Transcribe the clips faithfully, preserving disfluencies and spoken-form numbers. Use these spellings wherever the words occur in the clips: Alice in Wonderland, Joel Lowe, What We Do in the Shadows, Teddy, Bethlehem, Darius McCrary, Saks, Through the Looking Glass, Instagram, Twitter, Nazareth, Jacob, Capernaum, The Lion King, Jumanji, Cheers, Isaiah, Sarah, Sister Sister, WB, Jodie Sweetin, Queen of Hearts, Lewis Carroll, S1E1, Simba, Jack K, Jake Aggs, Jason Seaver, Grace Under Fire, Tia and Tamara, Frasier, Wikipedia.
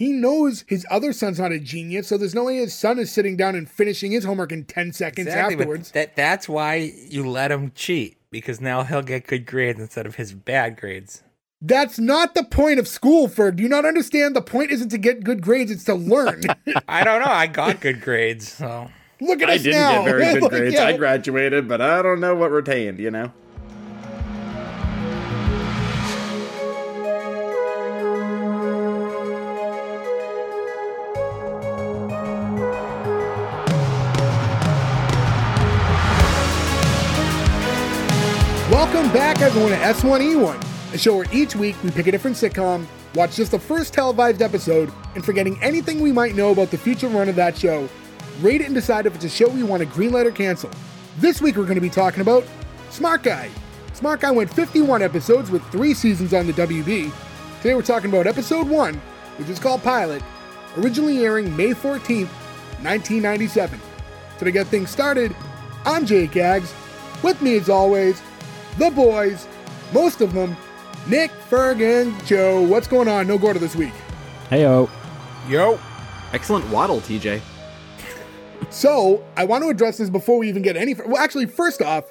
He knows his other son's not a genius, so there's no way his son is sitting down and finishing his homework in ten seconds exactly, afterwards. That, that's why you let him cheat, because now he'll get good grades instead of his bad grades. That's not the point of school, Ferg. Do you not understand? The point isn't to get good grades, it's to learn. I don't know. I got good grades, so... Look at I us didn't now. Get very good Look, grades. Yeah. I graduated, but I don't know what retained, you know? Welcome back, everyone, to S one E one, a show where each week we pick a different sitcom, watch just the first televised episode, and forgetting anything we might know about the future run of that show, rate it and decide if it's a show we want to greenlight or cancel. This week we're going to be talking about Smart Guy. Smart Guy went fifty-one episodes with three seasons on the W B. Today we're talking about episode one, which is called Pilot, originally airing May fourteenth, nineteen ninety-seven. So to get things started, I'm Jake Aggs. With me as always, the boys, most of them, Nick, Ferg, and Joe. What's going on? No Gordo this week. Heyo. Yo. Excellent waddle, T J. So, I want to address this before we even get any... Well, actually, first off,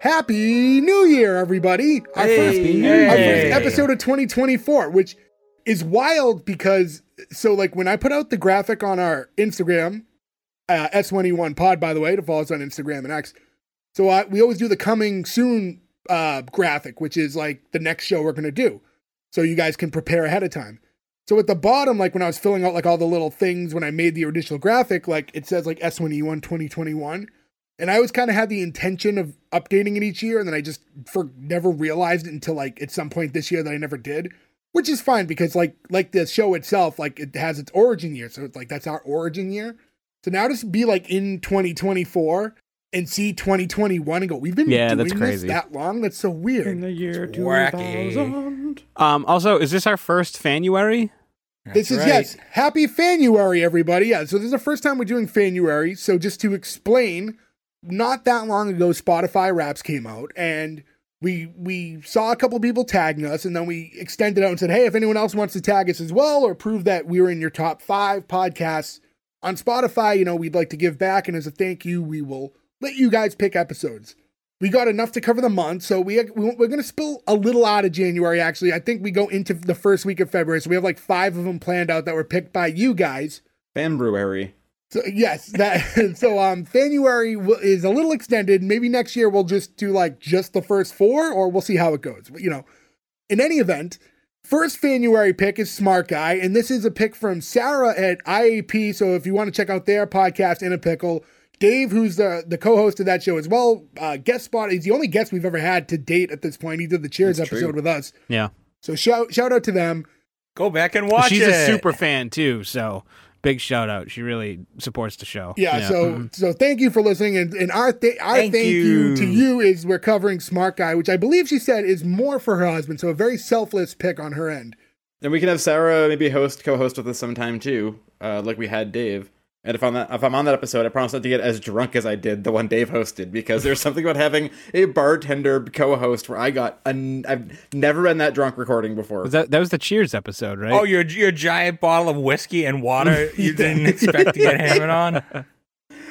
Happy New Year, everybody! Our, hey, first, hey. our first episode of twenty twenty-four, which is wild because... So, like, when I put out the graphic on our Instagram, uh, S one E one Pod, by the way, to follow us on Instagram and X. So, uh, we always do the coming soon uh, graphic, which is, like, the next show we're going to do. So, you guys can prepare ahead of time. So at the bottom, like when I was filling out like all the little things when I made the original graphic, like it says like S one E one twenty twenty-one. And I always kind of had the intention of updating it each year. And then I just for never realized it until like at some point this year that I never did, which is fine because like, like the show itself, like it has its origin year. So it's like, that's our origin year. So now just be like in twenty twenty-four and see twenty twenty-one and go, we've been yeah, doing that's crazy. This that long. That's so weird. In the year two thousand. Um, also, is this our first Fanuary? That's this is, right. yes, happy Fanuary, everybody. Yeah, so this is the first time we're doing Fanuary. So just to explain, not that long ago, Spotify Raps came out, and we we saw a couple people tagging us, and then we extended out and said, hey, if anyone else wants to tag us as well or prove that we were in your top five podcasts on Spotify, you know, we'd like to give back, and as a thank you, we will let you guys pick episodes. We got enough to cover the month, so we, we, we're going to spill a little out of January, actually. I think we go into the first week of February, so we have like five of them planned out that were picked by you guys. Fanbruary. So, yes. That, so um, January w- is a little extended. Maybe next year we'll just do like just the first four, or we'll see how it goes. But, you know, in any event, first January pick is Smart Guy, and this is a pick from Sarah at I A P, so if you want to check out their podcast, In a Pickle, Dave, who's the, the co-host of that show as well, uh, guest spot. He's the only guest we've ever had to date at this point. He did the Cheers That's episode true. With us. Yeah. So shout shout out to them. Go back and watch She's it. She's a super fan too, so big shout out. She really supports the show. Yeah, yeah. so mm-hmm. so thank you for listening. And, and our, th- our thank, thank you. you to you is we're covering Smart Guy, which I believe she said is more for her husband, so a very selfless pick on her end. And we can have Sarah maybe host co-host with us sometime too, uh, like we had Dave. And if I'm, that, if I'm on that episode, I promise not to get as drunk as I did the one Dave hosted, because there's something about having a bartender co-host where I got... An, I've never been that drunk recording before. Was that, that was the Cheers episode, right? Oh, your, your giant bottle of whiskey and water you didn't expect to get hammered on?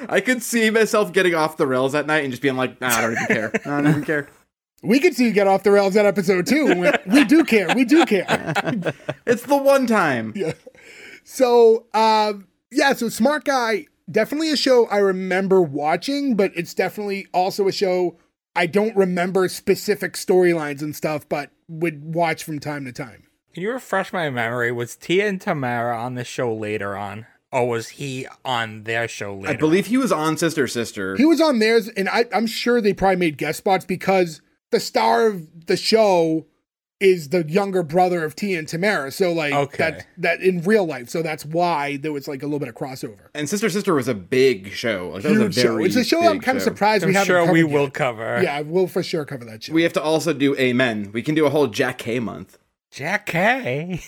I could see myself getting off the rails that night and just being like, nah, I don't even care. I don't even care. We could see you get off the rails that episode, too. We do care. We do care. It's the one time. Yeah. So... um Yeah, so Smart Guy, definitely a show I remember watching, but it's definitely also a show I don't remember specific storylines and stuff, but would watch from time to time. Can you refresh my memory? Was Tia and Tamara on this show later on? Or was he on their show later? I believe on? He was on Sister Sister. He was on theirs, and I, I'm sure they probably made guest spots because the star of the show... is the younger brother of Tia and Tamara. So, like, okay. that that in real life. So that's why there was, like, a little bit of crossover. And Sister Sister was a big show. Like, that Huge was a very show. It's a show I'm kind of surprised I'm we haven't sure covered. I'm sure we will yet. cover. Yeah, we'll for sure cover that show. We have to also do Amen. We can do a whole Jack K month. Jack K?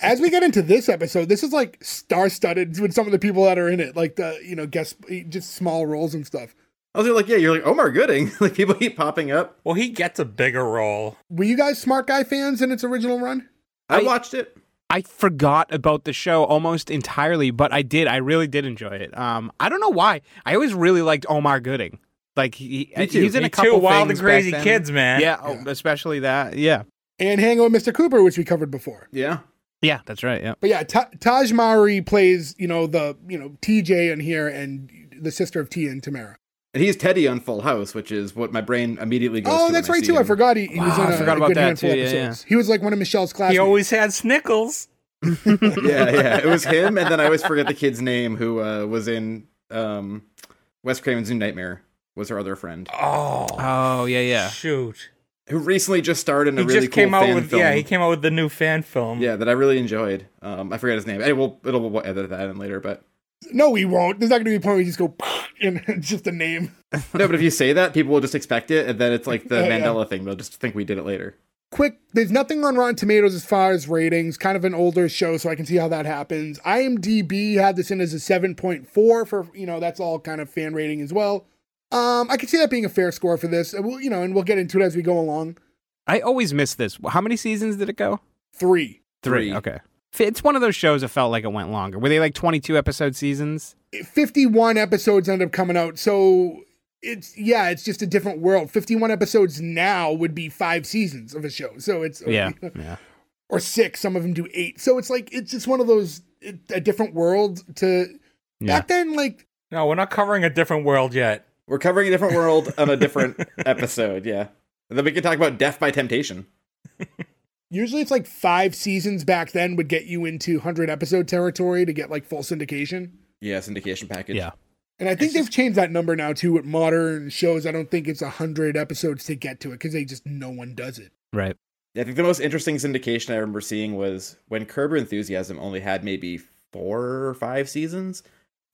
As we get into this episode, this is, like, star-studded with some of the people that are in it. Like, the, you know, guest, just small roles and stuff. Also, like, yeah, you're like, Omar Gooding. Like, people keep popping up. Well, he gets a bigger role. Were you guys Smart Guy fans in its original run? I, I watched it. I forgot about the show almost entirely, but I did. I really did enjoy it. Um, I don't know why. I always really liked Omar Gooding. Like he, he's in Me a couple too, Wild and Crazy Kids, man. Yeah, yeah. Oh, especially that. Yeah, and Hangin' with Mister Cooper, which we covered before. Yeah, yeah, that's right. Yeah, but yeah, Ta- Tahj Mowry plays you know the you know T J in here and the sister of Tia and Tamara. And he's Teddy on Full House, which is what my brain immediately goes to. Oh, that's right, too. I forgot he, he wow, was in a, I forgot about a good that handful of episodes. Yeah, yeah. He was like one of Michelle's classmates. He always had Snickles. yeah, yeah. It was him, and then I always forget the kid's name who uh, was in um, Wes Craven's New Nightmare was her other friend. Oh. Oh, yeah, yeah. Shoot. Who recently just starred in a he really just cool came out fan with, film. Yeah, he came out with the new fan film. Yeah, that I really enjoyed. Um, I forget his name. Hey, we'll, it'll, we'll edit that in later, but... No, we won't. There's not going to be a point where you just go, and it's just a name. No, but if you say that, people will just expect it, and then it's like the uh, Mandela yeah. thing. They'll just think we did it later. Quick, there's nothing on Rotten Tomatoes as far as ratings. Kind of an older show, so I can see how that happens. IMDb had this in as a seven point four for, you know, that's all kind of fan rating as well. Um, I can see that being a fair score for this, we'll, you know, and we'll get into it as we go along. I always miss this. How many seasons did it go? Three. Three, Three. Okay. It's one of those shows that felt like it went longer. Were they like twenty-two episode seasons? fifty-one episodes ended up coming out. So it's, yeah, it's just a different world. fifty-one episodes now would be five seasons of a show. So it's, yeah, or, yeah. or six. Some of them do eight. So it's like, it's just one of those, it, a different world to yeah. back then. Like, no, we're not covering a different world yet. We're covering a different world on a different episode. Yeah. And then we can talk about Death by Temptation. Usually it's like five seasons back then would get you into one hundred episode territory to get like full syndication. Yeah, syndication package. Yeah. And I think it's they've just... changed that number now too with modern shows. I don't think it's one hundred episodes to get to it because they just, no one does it. Right. Yeah, I think the most interesting syndication I remember seeing was when Curb Your Enthusiasm only had maybe four or five seasons.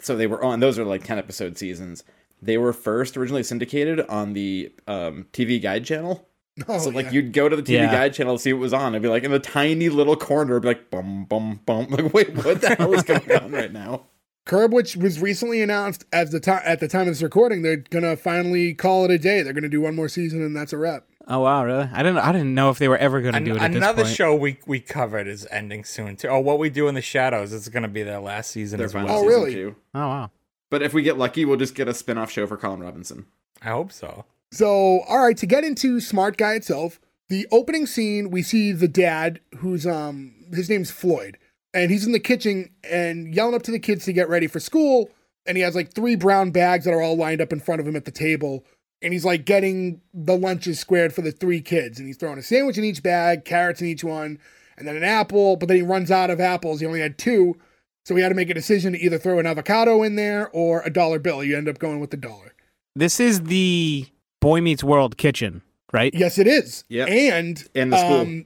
So they were on, those are like ten episode seasons. They were first originally syndicated on the um, T V Guide channel. Oh, so, like, yeah. you'd go to the T V yeah. Guide channel to see what was on. It'd be, like, in the tiny little corner. It'd be like, bum, bum, bum. Like, wait, what the hell is going on right now? Curb, which was recently announced as the to- at the time of this recording, they're going to finally call it a day. They're going to do one more season, and that's a wrap. Oh, wow, really? I didn't I didn't know if they were ever going to do it at this point. Another show we, we covered is ending soon, too. Oh, What We Do in the Shadows is going to be their last season as well. Oh, really? Two. Oh, wow. But if we get lucky, we'll just get a spin-off show for Colin Robinson. I hope so. So, all right, to get into Smart Guy itself, the opening scene, we see the dad, who's, um, his name's Floyd, and he's in the kitchen and yelling up to the kids to get ready for school, and he has, like, three brown bags that are all lined up in front of him at the table, and he's, like, getting the lunches squared for the three kids, and he's throwing a sandwich in each bag, carrots in each one, and then an apple, but then he runs out of apples. He only had two, so he had to make a decision to either throw an avocado in there or a dollar bill. You end up going with the dollar. This is the... Boy Meets World kitchen, right? Yes, it is. Yep. And, and the school. Um,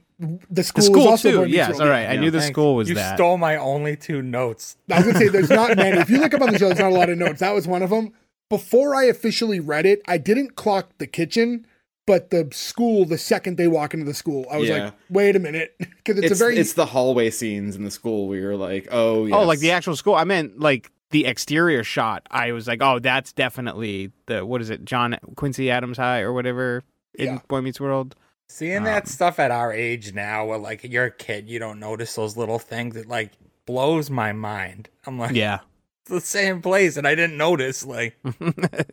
the school, the school is also too. Boy Meets yes, World. All right. I yeah, knew the thanks. School was you that. You stole my only two notes. I was going to say, there's not many. If you look up on the show, there's not a lot of notes. That was one of them. Before I officially read it, I didn't clock the kitchen, but the school, the second they walk into the school, I was yeah. like, wait a minute. Because it's, it's a very... It's the hallway scenes in the school where you're like, oh, yes. Oh, like the actual school. I meant like... The exterior shot, I was like, oh, that's definitely the, what is it, John Quincy Adams High or whatever in yeah. Boy Meets World. Seeing um, that stuff at our age now where, like, you're a kid, you don't notice those little things. It, like, blows my mind. I'm like, yeah, it's the same place, and I didn't notice, like.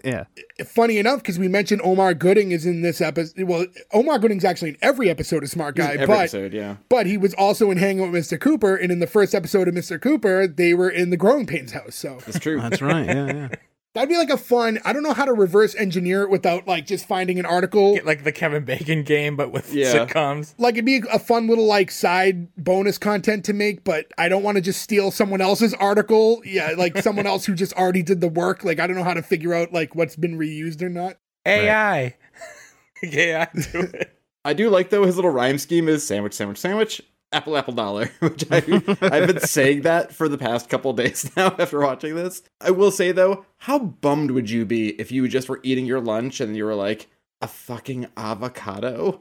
yeah. Funny enough, because we mentioned Omar Gooding is in this episode. Well, Omar Gooding's actually in every episode of Smart Guy. Every but, episode, yeah. But he was also in Hangin' with Mister Cooper, and in the first episode of Mister Cooper, they were in the Growing Pains house, so. That's true. That's right, yeah, yeah. That'd be like a fun, I don't know how to reverse engineer it without, like, just finding an article. Get, like, the Kevin Bacon game, but with yeah. sitcoms. Like, it'd be a fun little, like, side bonus content to make, but I don't want to just steal someone else's article. Yeah, like, someone else who just already did the work. Like, I don't know how to figure out, like, what's been reused or not. A I. Yeah, I do it. I do like, though, his little rhyme scheme is sandwich, sandwich, sandwich, apple, apple, dollar, which I, I've been saying that for the past couple of days now after watching this. I will say, though, how bummed would you be if you just were eating your lunch and you were like, a fucking avocado?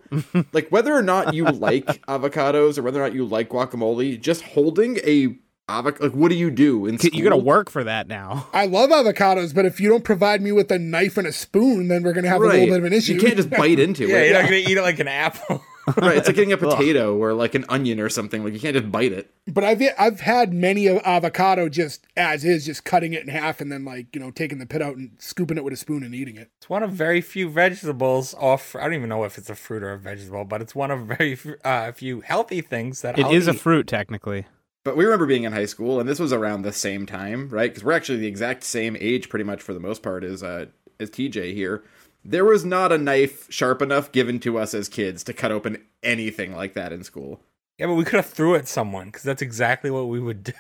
Like, whether or not you like avocados or whether or not you like guacamole, just holding a avocado, like, what do you do in school? You're going to work for that now. I love avocados, but if you don't provide me with a knife and a spoon, then we're going to have right. a little bit of an issue. You can't just bite into yeah, it. Yeah, you're not going to eat it like an apple. Right, it's like getting a potato or like an onion or something. Like you can't just bite it. But I've I've had many of avocado just as is, just cutting it in half and then like, you know, taking the pit out and scooping it with a spoon and eating it. It's one of very few vegetables off. I don't even know if it's a fruit or a vegetable, but it's one of very uh, few healthy things that it I'll is eat. A fruit technically. But we remember being in high school, and this was around the same time, right? Because we're actually the exact same age, pretty much for the most part, as uh, as T J here. There was not a knife sharp enough given to us as kids to cut open anything like that in school. Yeah, but we could have threw at someone, because that's exactly what we would do.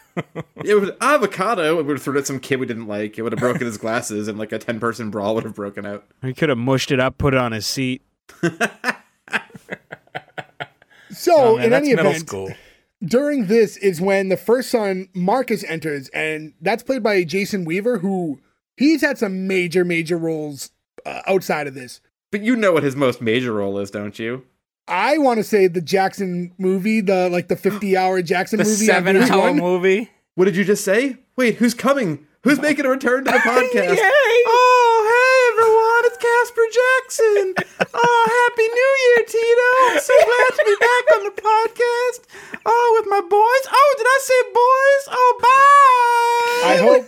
It was avocado. We would have thrown at some kid we didn't like. It would have broken his glasses, and like a ten-person brawl would have broken out. We could have mushed it up, put it on his seat. So, oh, man, in any event, middle school. During this is when the first son, Marcus, enters, and that's played by Jason Weaver, who he's had some major, major roles uh, outside of this. But you know what his most major role is, don't you? I want to say the Jackson movie, the like the fifty-hour Jackson the movie. The seven-hour movie. What did you just say? Wait, who's coming? Who's making a return to the podcast? Yay! Oh, hey, everyone, it's Casper Jackson. Oh, happy New Year, Tito. I'm so glad to be back on the podcast. Oh, with my boys. Oh, did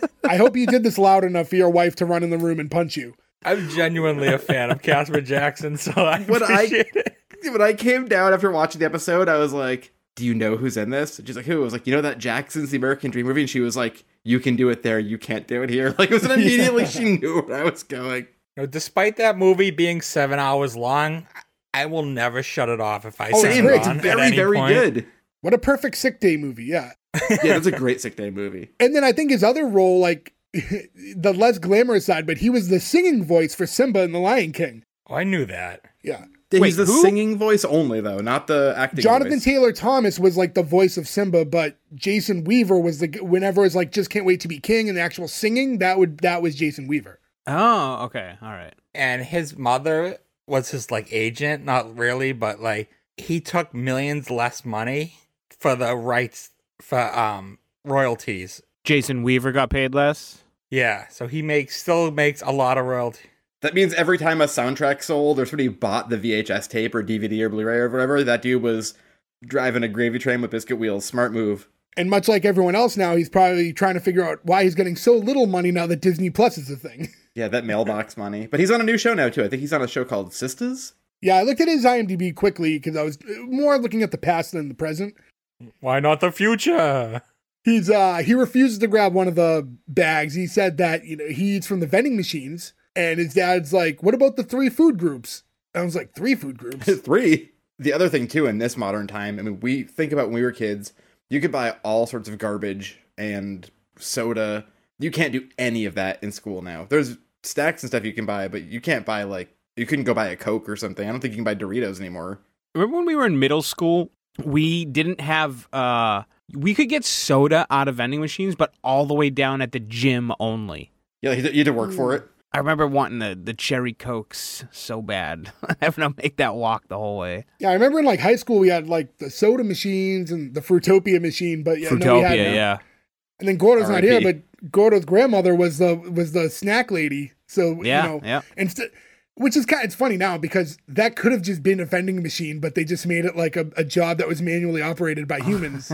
I say boys? Oh, bye. I hope I hope you did this loud enough for your wife to run in the room and punch you. I'm genuinely a fan of Casper Jackson, so I when appreciate I, it. When I came down after watching the episode, I was like, do you know who's in this? And she's like, who? I was like, you know that Jackson's the American Dream movie? And she was like, you can do it there. You can't do it here. Like, it was an immediately yeah. She knew where I was going. You know, despite that movie being seven hours long, I will never shut it off if I oh, say it it's on very, at any very point. Good. What a perfect sick day movie, yeah. Yeah, that's a great sick day movie. And then I think his other role, like, the less glamorous side, but he was the singing voice for Simba and the Lion King. Oh, I knew that. Yeah. Wait, he's the who? Singing voice only, though, not the acting Jonathan voice. Taylor Thomas was, like, the voice of Simba, but Jason Weaver was the, whenever it's like, just can't wait to be king, and the actual singing, that would that was Jason Weaver. Oh, okay. All right. And his mother was his, like, agent, not really, but, like, he took millions less money for the rights, for um royalties. Jason Weaver got paid less? Yeah, so he makes still makes a lot of royalties. That means every time a soundtrack sold or somebody bought the V H S tape or D V D or Blu-ray or whatever, that dude was driving a gravy train with biscuit wheels. Smart move. And much like everyone else now, he's probably trying to figure out why he's getting so little money now that Disney Plus is a thing. Yeah, that mailbox money. But he's on a new show now, too. I think he's on a show called Sisters? Yeah, I looked at his IMDb quickly because I was more looking at the past than the present. Why not the future? He's uh, he refuses to grab one of the bags. He said that, you know, he eats from the vending machines, and his dad's like, "What about the three food groups?" I was like, "Three food groups? Three?" The other thing too, in this modern time, I mean, we think about when we were kids. You could buy all sorts of garbage and soda. You can't do any of that in school now. There's snacks and stuff you can buy, but you can't buy like you couldn't go buy a Coke or something. I don't think you can buy Doritos anymore. Remember when we were in middle school? We didn't have, uh, we could get soda out of vending machines, but all the way down at the gym only. Yeah, you had to work for it. I remember wanting the, the cherry Cokes so bad. Having to make that walk the whole way. Yeah, I remember in like high school, we had like the soda machines and the Fruitopia machine, but yeah, Fruitopia, no, we had no. Yeah. And then Gordo's not here, but Gordo's grandmother was the was the snack lady. So, yeah, you know, yeah. And st- Which is kind of, it's funny now because that could have just been a vending machine, but they just made it like a, a job that was manually operated by humans.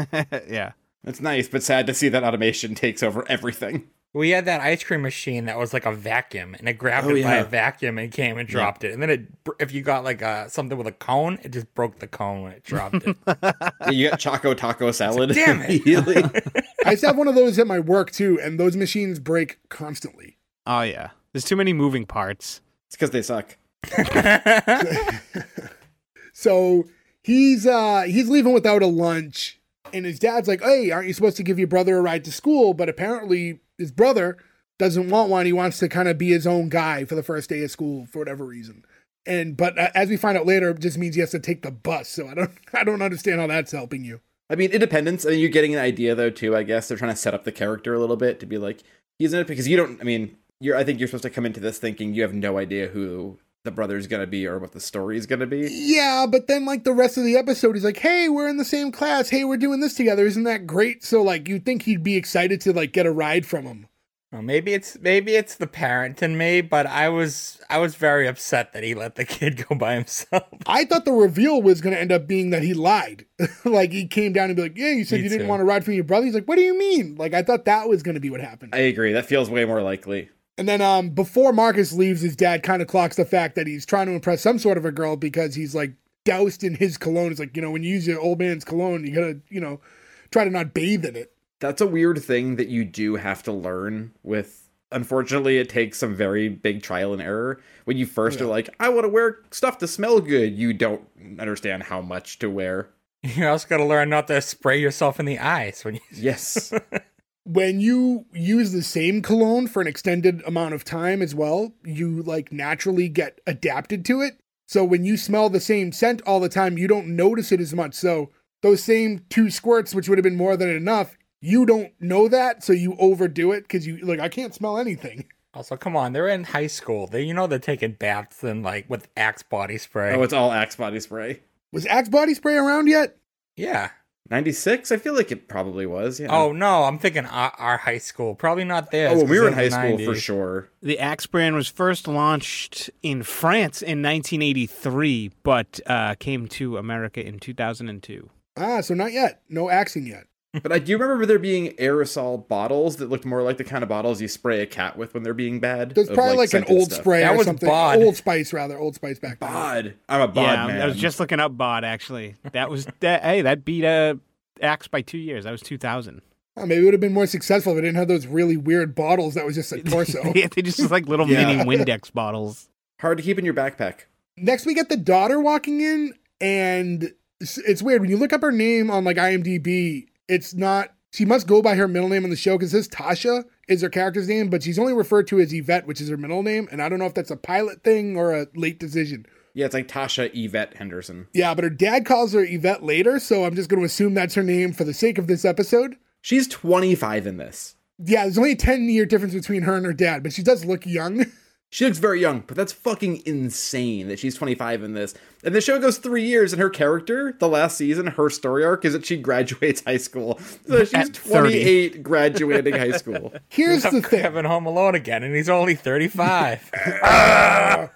Yeah. That's nice, but sad to see that automation takes over everything. We had that ice cream machine that was like a vacuum, and it grabbed oh, it yeah. by a vacuum and came and dropped yeah. it. And then it, if you got like a, something with a cone, it just broke the cone when it dropped it. You got Choco Taco Salad. Like, damn it. I used to have one of those at my work too, and those machines break constantly. Oh, yeah. There's too many moving parts. It's because they suck. So he's uh, he's leaving without a lunch, and his dad's like, "Hey, aren't you supposed to give your brother a ride to school?" But apparently his brother doesn't want one. He wants to kind of be his own guy for the first day of school for whatever reason. And but uh, as we find out later, it just means he has to take the bus. So I don't I don't understand how that's helping you. I mean, independence. I mean, you're getting an idea though too. I guess they're trying to set up the character a little bit to be like he's in it because you don't. I mean. You're, I think you're supposed to come into this thinking you have no idea who the brother's going to be or what the story's going to be. Yeah, but then, like, the rest of the episode, he's like, hey, we're in the same class. Hey, we're doing this together. Isn't that great? So, like, you'd think he'd be excited to, like, get a ride from him. Well, maybe it's maybe it's the parent in me, but I was I was very upset that he let the kid go by himself. I thought the reveal was going to end up being that he lied. Like, he came down and be like, yeah, you said me you too. didn't want to ride from your brother. He's like, what do you mean? Like, I thought that was going to be what happened. I agree. That feels way more likely. And then um, before Marcus leaves, his dad kind of clocks the fact that he's trying to impress some sort of a girl because he's, like, doused in his cologne. It's like, you know, when you use your old man's cologne, you got to, you know, try to not bathe in it. That's a weird thing that you do have to learn with. Unfortunately, it takes some very big trial and error. When you first yeah. are like, I want to wear stuff to smell good, you don't understand how much to wear. You also got to learn not to spray yourself in the eyes. When you- yes. When you use the same cologne for an extended amount of time as well, you like naturally get adapted to it. So when you smell the same scent all the time, you don't notice it as much. So those same two squirts, which would have been more than enough, you don't know that, so you overdo it because you like, I can't smell anything. Also, come on, they're in high school. They, you know, they're taking baths and like with Axe body spray. Oh, it's all Axe body spray. Was Axe body spray around yet? Yeah, ninety-six. I feel like it probably was. Yeah. Oh no, I'm thinking our, our high school, probably not theirs. Oh, well, we were in high school for sure. The Axe brand was first launched in France in nineteen eighty-three, but uh, came to America in two thousand two. Ah, so not yet. No axing yet. But I do remember there being aerosol bottles that looked more like the kind of bottles you spray a cat with when they're being bad. There's probably like, like an old stuff. spray that or was something. Bod. Old Spice, rather. Old Spice back then. Bod. I'm a Bod yeah, man. I was just looking up Bod, actually. That was, that, hey, that beat uh, Axe by two years. That was two thousand. Oh, maybe it would have been more successful if it didn't have those really weird bottles that was just a torso. Yeah, they just like little yeah. mini Windex bottles. Hard to keep in your backpack. Next, we get the daughter walking in, and it's, it's weird. When you look up her name on like IMDb... It's not, she must go by her middle name on the show because this Tasha is her character's name, but she's only referred to as Yvette, which is her middle name. And I don't know if that's a pilot thing or a late decision. Yeah, it's like Tasha Yvette Henderson. Yeah, but her dad calls her Yvette later, so I'm just going to assume that's her name for the sake of this episode. She's twenty-five in this. Yeah, there's only a ten-year difference between her and her dad, but she does look young. She looks very young, but that's fucking insane that she's twenty-five in this. And the show goes three years, and her character, the last season, her story arc is that she graduates high school. So she's twenty-eight graduating high school. Here's the thing. Having Home Alone again, and he's only thirty-five. uh,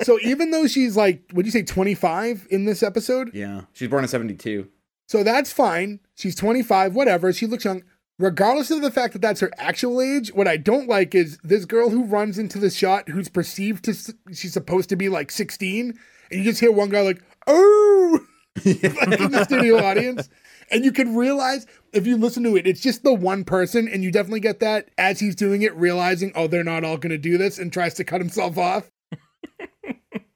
so even though she's like, what'd you say, twenty-five in this episode? Yeah, she's born in seventy-two. So that's fine. She's twenty-five, whatever. She looks young. Regardless of the fact that that's her actual age, what I don't like is this girl who runs into the shot who's perceived to, she's supposed to be like sixteen, and you just hear one guy like, oh, like in the studio audience. And you can realize, if you listen to it, it's just the one person, and you definitely get that as he's doing it, realizing, oh, they're not all going to do this, and tries to cut himself off.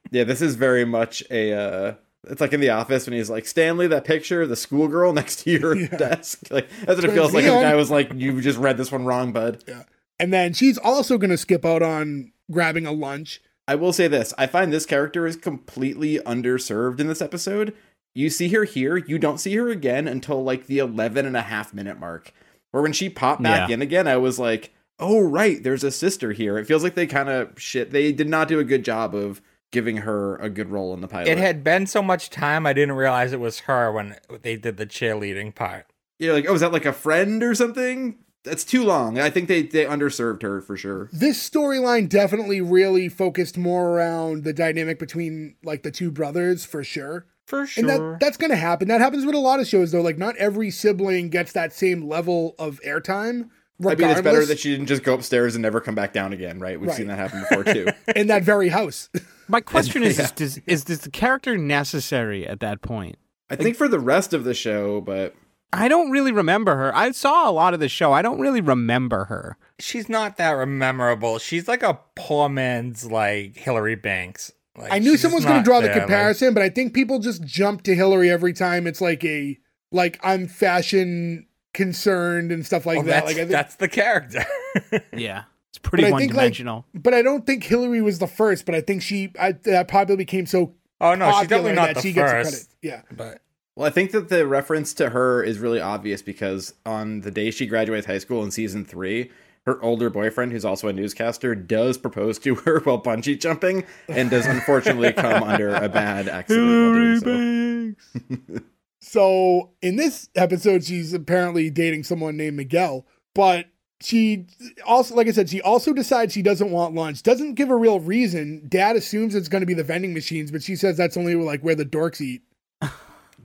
Yeah, this is very much a... Uh... It's like in The Office when he's like, Stanley, that picture, the schoolgirl next to your yeah. desk. Like, that's what it feels like. The guy was like, you just read this one wrong, bud. Yeah. And then she's also going to skip out on grabbing a lunch. I will say this. I find this character is completely underserved in this episode. You see her here. You don't see her again until like the eleven and a half minute mark. Where when she popped back yeah. in again, I was like, oh, right, there's a sister here. It feels like they kind of shit. They did not do a good job of giving her a good role in the pilot. It had been so much time, I didn't realize it was her when they did the cheerleading part. You're like, oh, is that like a friend or something? That's too long. I think they, they underserved her for sure. This storyline definitely really focused more around the dynamic between like the two brothers for sure. For sure. And that, that's going to happen. That happens with a lot of shows though. Like not every sibling gets that same level of airtime. Regardless. I mean, it's better that she didn't just go upstairs and never come back down again, right? We've right. seen that happen before, too. In that very house. My question and, is, yeah. is, is, is the character necessary at that point? I like, think for the rest of the show, but... I don't really remember her. I saw a lot of the show. I don't really remember her. She's not that memorable. She's like a poor man's, like, Hillary Banks. Like, I knew someone was going to draw there, the comparison, like... but I think people just jump to Hillary every time. It's like a, like, I'm fashion... concerned and stuff like oh, that. That's, like I think, that's the character. Yeah, it's pretty one dimensional. Like, but I don't think Hillary was the first. But I think she I, that probably became so. Oh no, she's definitely not the first. Yeah, but well, I think that the reference to her is really obvious because on the day she graduates high school in season three, her older boyfriend, who's also a newscaster, does propose to her while bungee jumping, and does unfortunately come under a bad accident. Hillary Banks. So in this episode, she's apparently dating someone named Miguel, but she also, like I said, she also decides she doesn't want lunch. Doesn't give a real reason. Dad assumes it's going to be the vending machines, but she says that's only like where the dorks eat.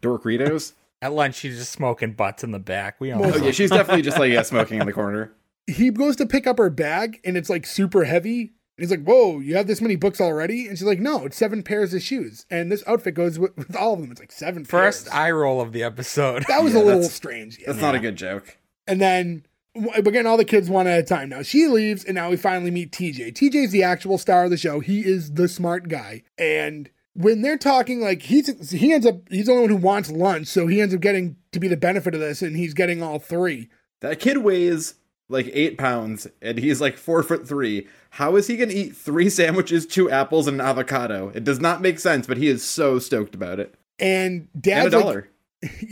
Dorkritos? At lunch, she's just smoking butts in the back. We all. Oh, yeah, she's definitely just like yeah, smoking in the corner. He goes to pick up her bag, and it's like super heavy. And he's like, "Whoa, you have this many books already?" And she's like, "No, it's seven pairs of shoes, and this outfit goes with, with all of them." It's like seven. First pairs. Eye roll of the episode. That was yeah, a little that's, strange. Yeah. That's not a good joke. And then. Again, all the kids one at a time now. She leaves, and now we finally meet T J. T J's the actual star of the show. He is the smart guy. And when they're talking, like, he's he ends up, he's the only one who wants lunch, so he ends up getting to be the benefit of this, and he's getting all three. That kid weighs, like, eight pounds, and he's, like, four foot three. How is he going to eat three sandwiches, two apples, and an avocado? It does not make sense, but he is so stoked about it. And Dad's and a dollar. Like,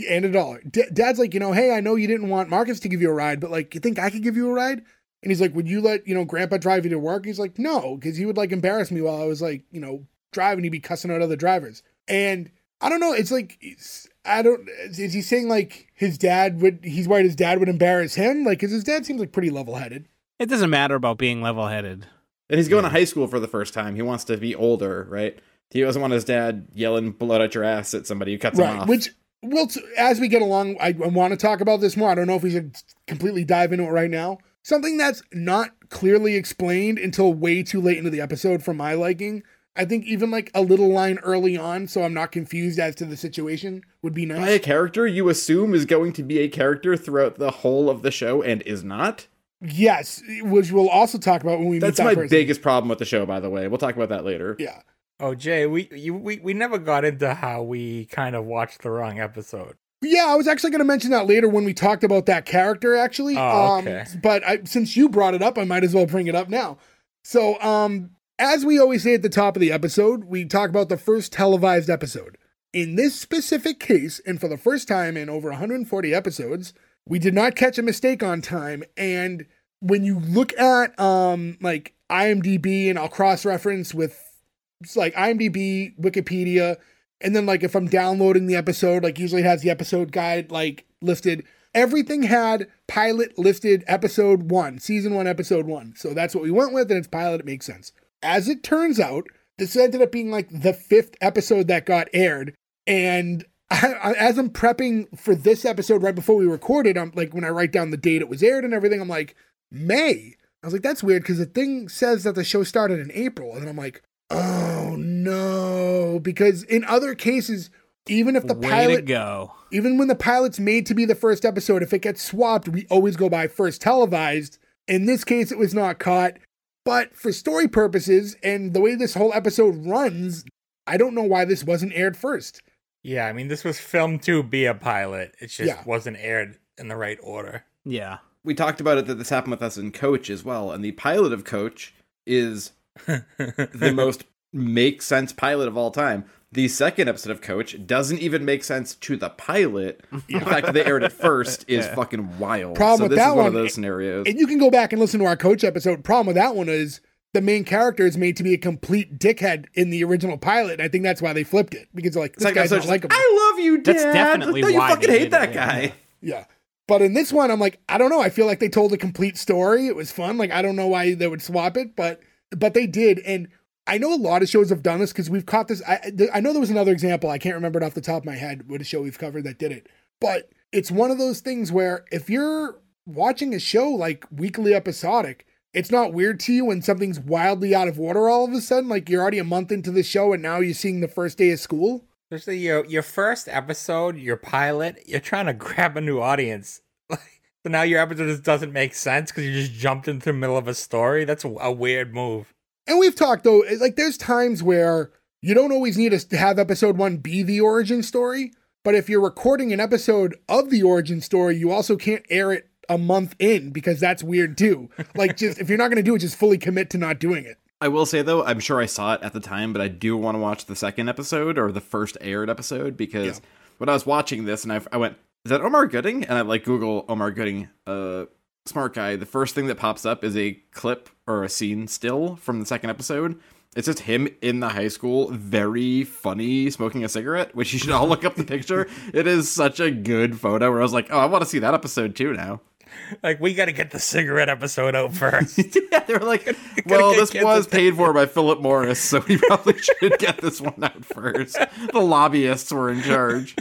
and a dollar. D- Dad's like, you know, hey, I know you didn't want Marcus to give you a ride, but like, you think I could give you a ride? And he's like, would you let, you know, Grandpa drive you to work? He's like, no, because he would like embarrass me while I was like, you know, driving. He'd be cussing out other drivers. And I don't know. It's like, it's, I don't, is he saying like his dad would, he's worried his dad would embarrass him? Like, because his dad seems like pretty level headed. It doesn't matter about being level headed. And he's going yeah. to high school for the first time. He wants to be older, right? He doesn't want his dad yelling blood out your ass at somebody who cuts right, him off. Which, well, as we get along, I, I want to talk about this more. I don't know if we should completely dive into it right now. Something that's not clearly explained until way too late into the episode for my liking. I think even like a little line early on, so I'm not confused as to the situation, would be nice. By a character you assume is going to be a character throughout the whole of the show and is not? Yes, which we'll also talk about when we that's meet that person. That's my biggest problem with the show, by the way. We'll talk about that later. Yeah. Oh, Jay, we, you, we we never got into how we kind of watched the wrong episode. Yeah, I was actually going to mention that later when we talked about that character, actually. Oh, okay. Um, but I, since you brought it up, I might as well bring it up now. So, um, as we always say at the top of the episode, we talk about the first televised episode. In this specific case, and for the first time in over one hundred forty episodes, we did not catch a mistake on time. And when you look at um, like I M D B, and I'll cross-reference with it's like I M D B, Wikipedia, and then like if I'm downloading the episode, like usually it has the episode guide like listed. Everything had pilot listed episode one, season one, episode one. So that's what we went with, and it's pilot, it makes sense. As it turns out, this ended up being like the fifth episode that got aired. And I, I, as I'm prepping for this episode right before we recorded, I'm like when I write down the date it was aired and everything, I'm like, May. I was like, that's weird because the thing says that the show started in April. And I'm like, oh no, because in other cases, even if the Way pilot, to go. even when the pilot's made to be the first episode, if it gets swapped, we always go by first televised. In this case, it was not caught, but for story purposes and the way this whole episode runs, I don't know why this wasn't aired first. Yeah. I mean, this was filmed to be a pilot. It just yeah. wasn't aired in the right order. Yeah. We talked about it that this happened with us in Coach as well. And the pilot of Coach is the most make sense pilot of all time. The second episode of Coach doesn't even make sense to the pilot. Yeah. The fact that they aired it first is yeah. fucking wild. Problem so with this that is one one, of those scenarios. And you can go back and listen to our Coach episode. Problem with that one is the main character is made to be a complete dickhead in the original pilot. And I think that's why they flipped it because they're like, this like guy's not like, I love you, Dad. That's definitely no, you why you fucking hate that it. guy. Yeah. yeah. But in this one, I'm like, I don't know. I feel like they told a complete story. It was fun. Like, I don't know why they would swap it, but But they did, and I know a lot of shows have done this because we've caught this. I, th- I know there was another example. I can't remember it off the top of my head what a show we've covered that did it. But it's one of those things where if you're watching a show like weekly episodic, it's not weird to you when something's wildly out of order all of a sudden. Like you're already a month into the show, and now you're seeing the first day of school. Especially your, your first episode, your pilot, you're trying to grab a new audience. So now your episode just doesn't make sense because you just jumped into the middle of a story. That's a, a weird move. And we've talked, though, like there's times where you don't always need to have episode one be the origin story. But if you're recording an episode of the origin story, you also can't air it a month in because that's weird, too. Like, just if you're not going to do it, just fully commit to not doing it. I will say, though, I'm sure I saw it at the time, but I do want to watch the second episode or the first aired episode because yeah. when I was watching this and I, I went, is that Omar Gooding? And I like Google Omar Gooding, uh, smart guy. The first thing that pops up is a clip or a scene still from the second episode. It's just him in the high school, very funny, smoking a cigarette, which you should all look up the picture. It is such a good photo where I was like, oh, I want to see that episode too now. like, we got to get the cigarette episode out first. Yeah, they were like, well, this was paid for by Philip Morris, so we probably should get this one out first. The lobbyists were in charge.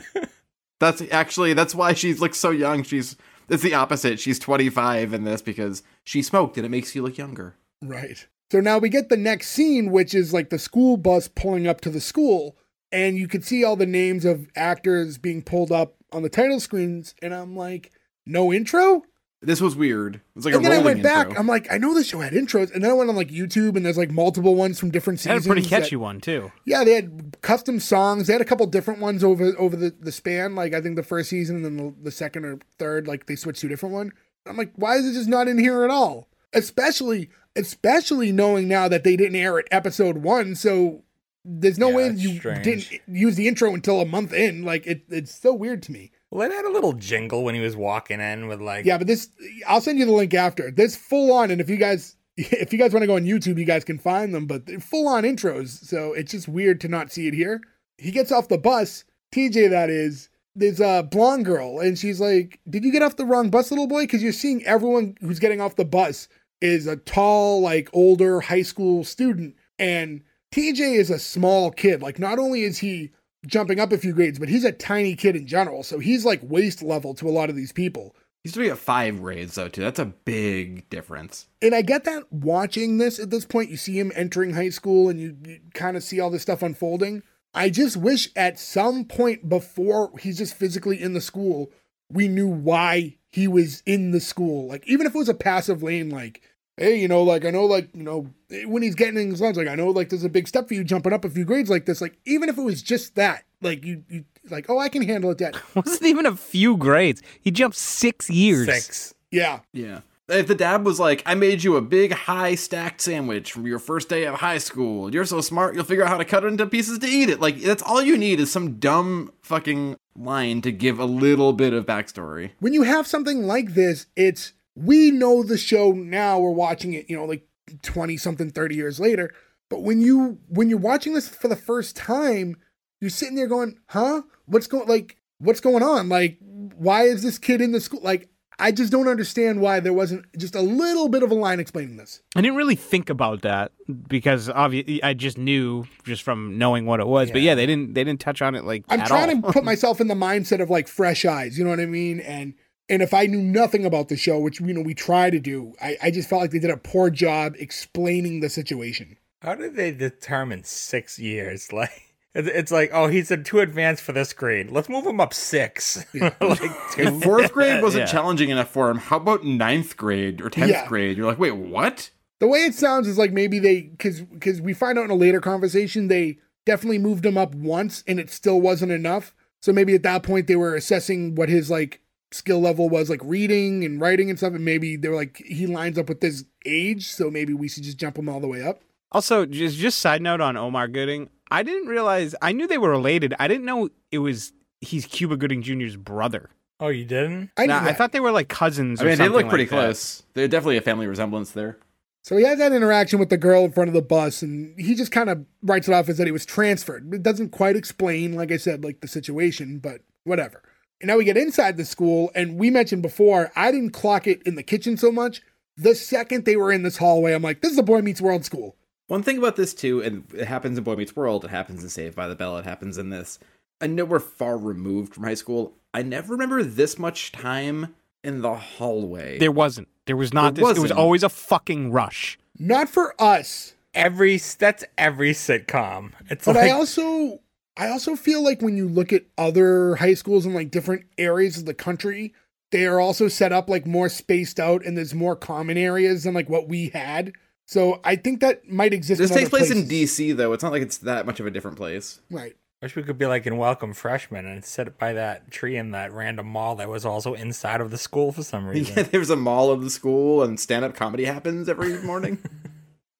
That's actually, that's why she's like so young. She's, it's the opposite. She's twenty-five in this because she smoked and it makes you look younger. Right. So now we get the next scene, which is like the school bus pulling up to the school. And you could see all the names of actors being pulled up on the title screens. And I'm like, no intro? This was weird. It's like and a rolling intro. And then I went intro. back. I'm like, I know this show had intros. And then I went on like YouTube and there's like multiple ones from different seasons. They had a pretty catchy that, one too. Yeah, they had custom songs. They had a couple different ones over over the, the span. Like I think the first season and then the, the second or third, like they switched to a different one. I'm like, why is it just not in here at all? Especially, especially knowing now that they didn't air it episode one. So there's no yeah, way you strange. didn't use the intro until a month in. Like it, it's so weird to me. Well, it had a little jingle when he was walking in with like... Yeah, but this... I'll send you the link after. This full-on, and if you guys if you guys want to go on YouTube, you guys can find them, but full-on intros, so it's just weird to not see it here. He gets off the bus, T J that is, there's a blonde girl, and she's like, did you get off the wrong bus, little boy? Because you're seeing everyone who's getting off the bus is a tall, like, older high school student, and T J is a small kid. Like, not only is he... jumping up a few grades, but he's a tiny kid in general, so he's like waist level to a lot of these people. He's to be at five grades though too. That's a big difference. And I get that watching this at this point, you see him entering high school and you, you kind of see all this stuff unfolding. I just wish at some point before he's just physically in the school, we knew why he was in the school. Like even if it was a passive lane, like, hey, you know, like, I know, like, you know, when he's getting in his lunch, like, I know, like, there's a big step for you jumping up a few grades like this. Like, even if it was just that, like, you, you like, oh, I can handle it, Dad. Wasn't even a few grades. He jumped six years. Six. Yeah. Yeah. If the dad was like, I made you a big high stacked sandwich from your first day of high school. You're so smart, you'll figure out how to cut it into pieces to eat it. Like, that's all you need is some dumb fucking line to give a little bit of backstory. When you have something like this, it's... we know the show now, we're watching it, you know, like twenty something, thirty years later. But when you, when you're watching this for the first time, you're sitting there going, huh, what's going, like, what's going on? Like, why is this kid in the school? Like, I just don't understand why there wasn't just a little bit of a line explaining this. I didn't really think about that because obviously I just knew just from knowing what it was. Yeah. But yeah, they didn't, they didn't touch on it. Like, I'm at trying all. to put myself in the mindset of like fresh eyes, you know what I mean? And, And if I knew nothing about the show, which, you know, we try to do, I, I just felt like they did a poor job explaining the situation. How did they determine six years? Like, it's like, oh, he's too advanced for this grade. Let's move him up six. Yeah. like two. Fourth grade wasn't yeah. challenging enough for him. How about ninth grade or tenth yeah. grade? You're like, wait, what? The way it sounds is like maybe they, because because we find out in a later conversation, they definitely moved him up once and it still wasn't enough. So maybe at that point they were assessing what his, like, skill level was, like reading and writing and stuff, and maybe they're like, he lines up with this age, so maybe we should just jump him all the way up. Also, just just side note on Omar Gooding, I didn't realize, I knew they were related, I didn't know it was, he's Cuba Gooding Junior's brother. Oh, you didn't? I, nah, I thought they were like cousins or I mean, something. They look pretty like close. There's definitely a family resemblance there. So he has that interaction with the girl in front of the bus, and he just kind of writes it off as that he was transferred. It doesn't quite explain, like I said, like the situation, but whatever. And now we get inside the school, and we mentioned before, I didn't clock it in the kitchen so much. The second they were in this hallway, I'm like, this is a Boy Meets World school. One thing about this, too, and it happens in Boy Meets World, it happens in Saved by the Bell, it happens in this. I know we're far removed from high school. I never remember this much time in the hallway. There wasn't. There was not. There this. Wasn't. It was always a fucking rush. Not for us. Every That's every sitcom. It's but like... I also... I also feel like when you look at other high schools in like different areas of the country, they are also set up like more spaced out and there's more common areas than like what we had. So I think that might exist. This in takes other place places. in D C though. It's not like it's that much of a different place. Right. I wish we could be like in Welcome Freshmen and sit by that tree in that random mall that was also inside of the school for some reason. Yeah, there's a mall of the school and stand-up comedy happens every morning.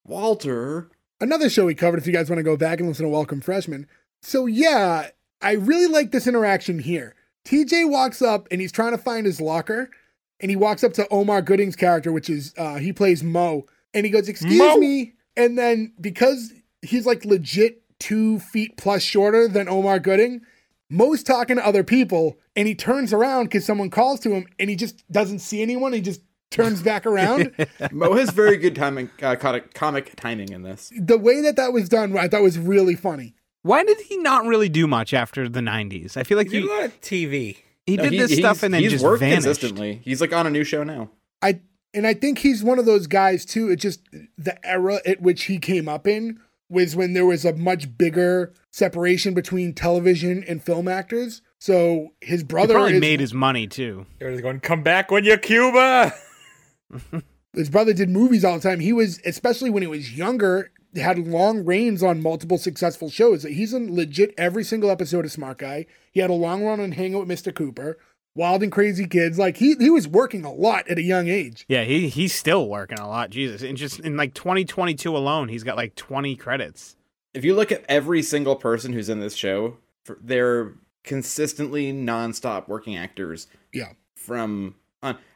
Walter. Another show we covered if you guys want to go back and listen to Welcome Freshmen. So yeah, I really like this interaction here. T J walks up and he's trying to find his locker and he walks up to Omar Gooding's character, which is, uh, he plays Mo, and he goes, excuse Mo. me. And then because he's like legit two feet plus shorter than Omar Gooding, Mo's talking to other people, and he turns around because someone calls to him, and he just doesn't see anyone. He just turns back around. Mo has very good timing, uh, comic timing in this. The way that that was done, I thought was really funny. Why did he not really do much after the nineties? I feel like he, he did a lot of T V. He no, did he, this stuff and then he's just worked vanished. Consistently. He's like on a new show now. I and I think he's one of those guys too. It's just the era at which he came up in was when there was a much bigger separation between television and film actors. So his brother he probably is, made his money too. He was going, "Come back when you're Cuba." His brother did movies all the time. He was, especially when he was younger, had long reigns on multiple successful shows. He's in legit every single episode of Smart Guy. He had a long run on Hangin' with Mister Cooper, Wild and Crazy Kids. Like he, he was working a lot at a young age. Yeah, he he's still working a lot. Jesus, and just in like twenty twenty-two alone, he's got like twenty credits. If you look at every single person who's in this show, they're consistently nonstop working actors. Yeah, from.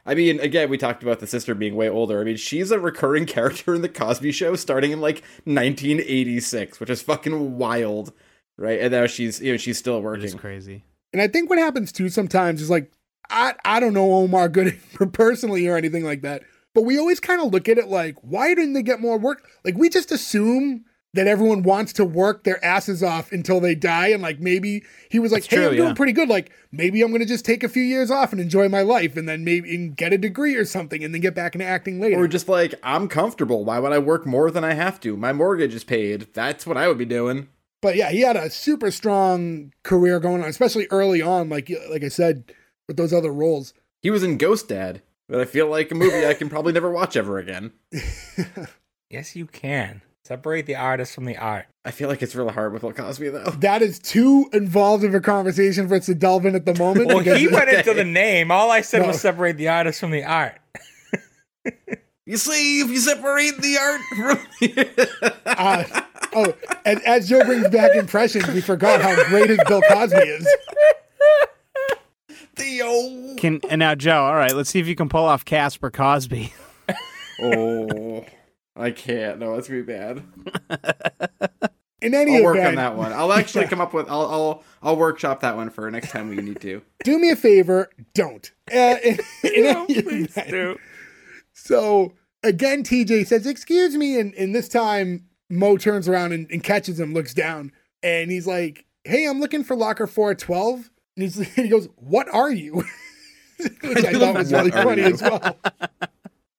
I mean, again, we talked about the sister being way older. I mean, she's a recurring character in the Cosby Show starting in like nineteen eighty-six, which is fucking wild, right? And now she's, you know, she's still working. It's crazy. And I think what happens too sometimes is like, I I don't know Omar Gooding personally or anything like that, but we always kind of look at it like, why didn't they get more work? Like, we just assume that everyone wants to work their asses off until they die. And like, maybe he was like, that's hey, true, I'm doing yeah. pretty good. Like, maybe I'm going to just take a few years off and enjoy my life and then maybe and get a degree or something and then get back into acting later. Or just like, I'm comfortable. Why would I work more than I have to? My mortgage is paid. That's what I would be doing. But yeah, he had a super strong career going on, especially early on. Like, like I said, with those other roles, he was in Ghost Dad, but I feel like a movie I can probably never watch ever again. Yes, you can. Separate the artist from the art. I feel like it's really hard with Bill Cosby, though. That is too involved of a conversation for us to delve in at the moment. Well, he went okay. into the name. All I said no. was separate the artist from the art. You see, if you separate the art from the uh, oh, and as Joe brings back impressions, we forgot how great his Bill Cosby is. Theo. Can, and now, Joe, all right, let's see if you can pull off Casper Cosby. Oh. I can't. No, that's gonna be bad. In any I'll work event, on that one. I'll actually yeah. come up with. I'll, I'll I'll workshop that one for next time we need to. Do me a favor. Don't. Uh, in, in no, please event. Do. So again, T J says, "Excuse me," and, and this time Mo turns around and, and catches him, looks down, and he's like, "Hey, I'm looking for locker four twelve." And, he's, and he goes, "What are you?" Which I thought was really funny as well.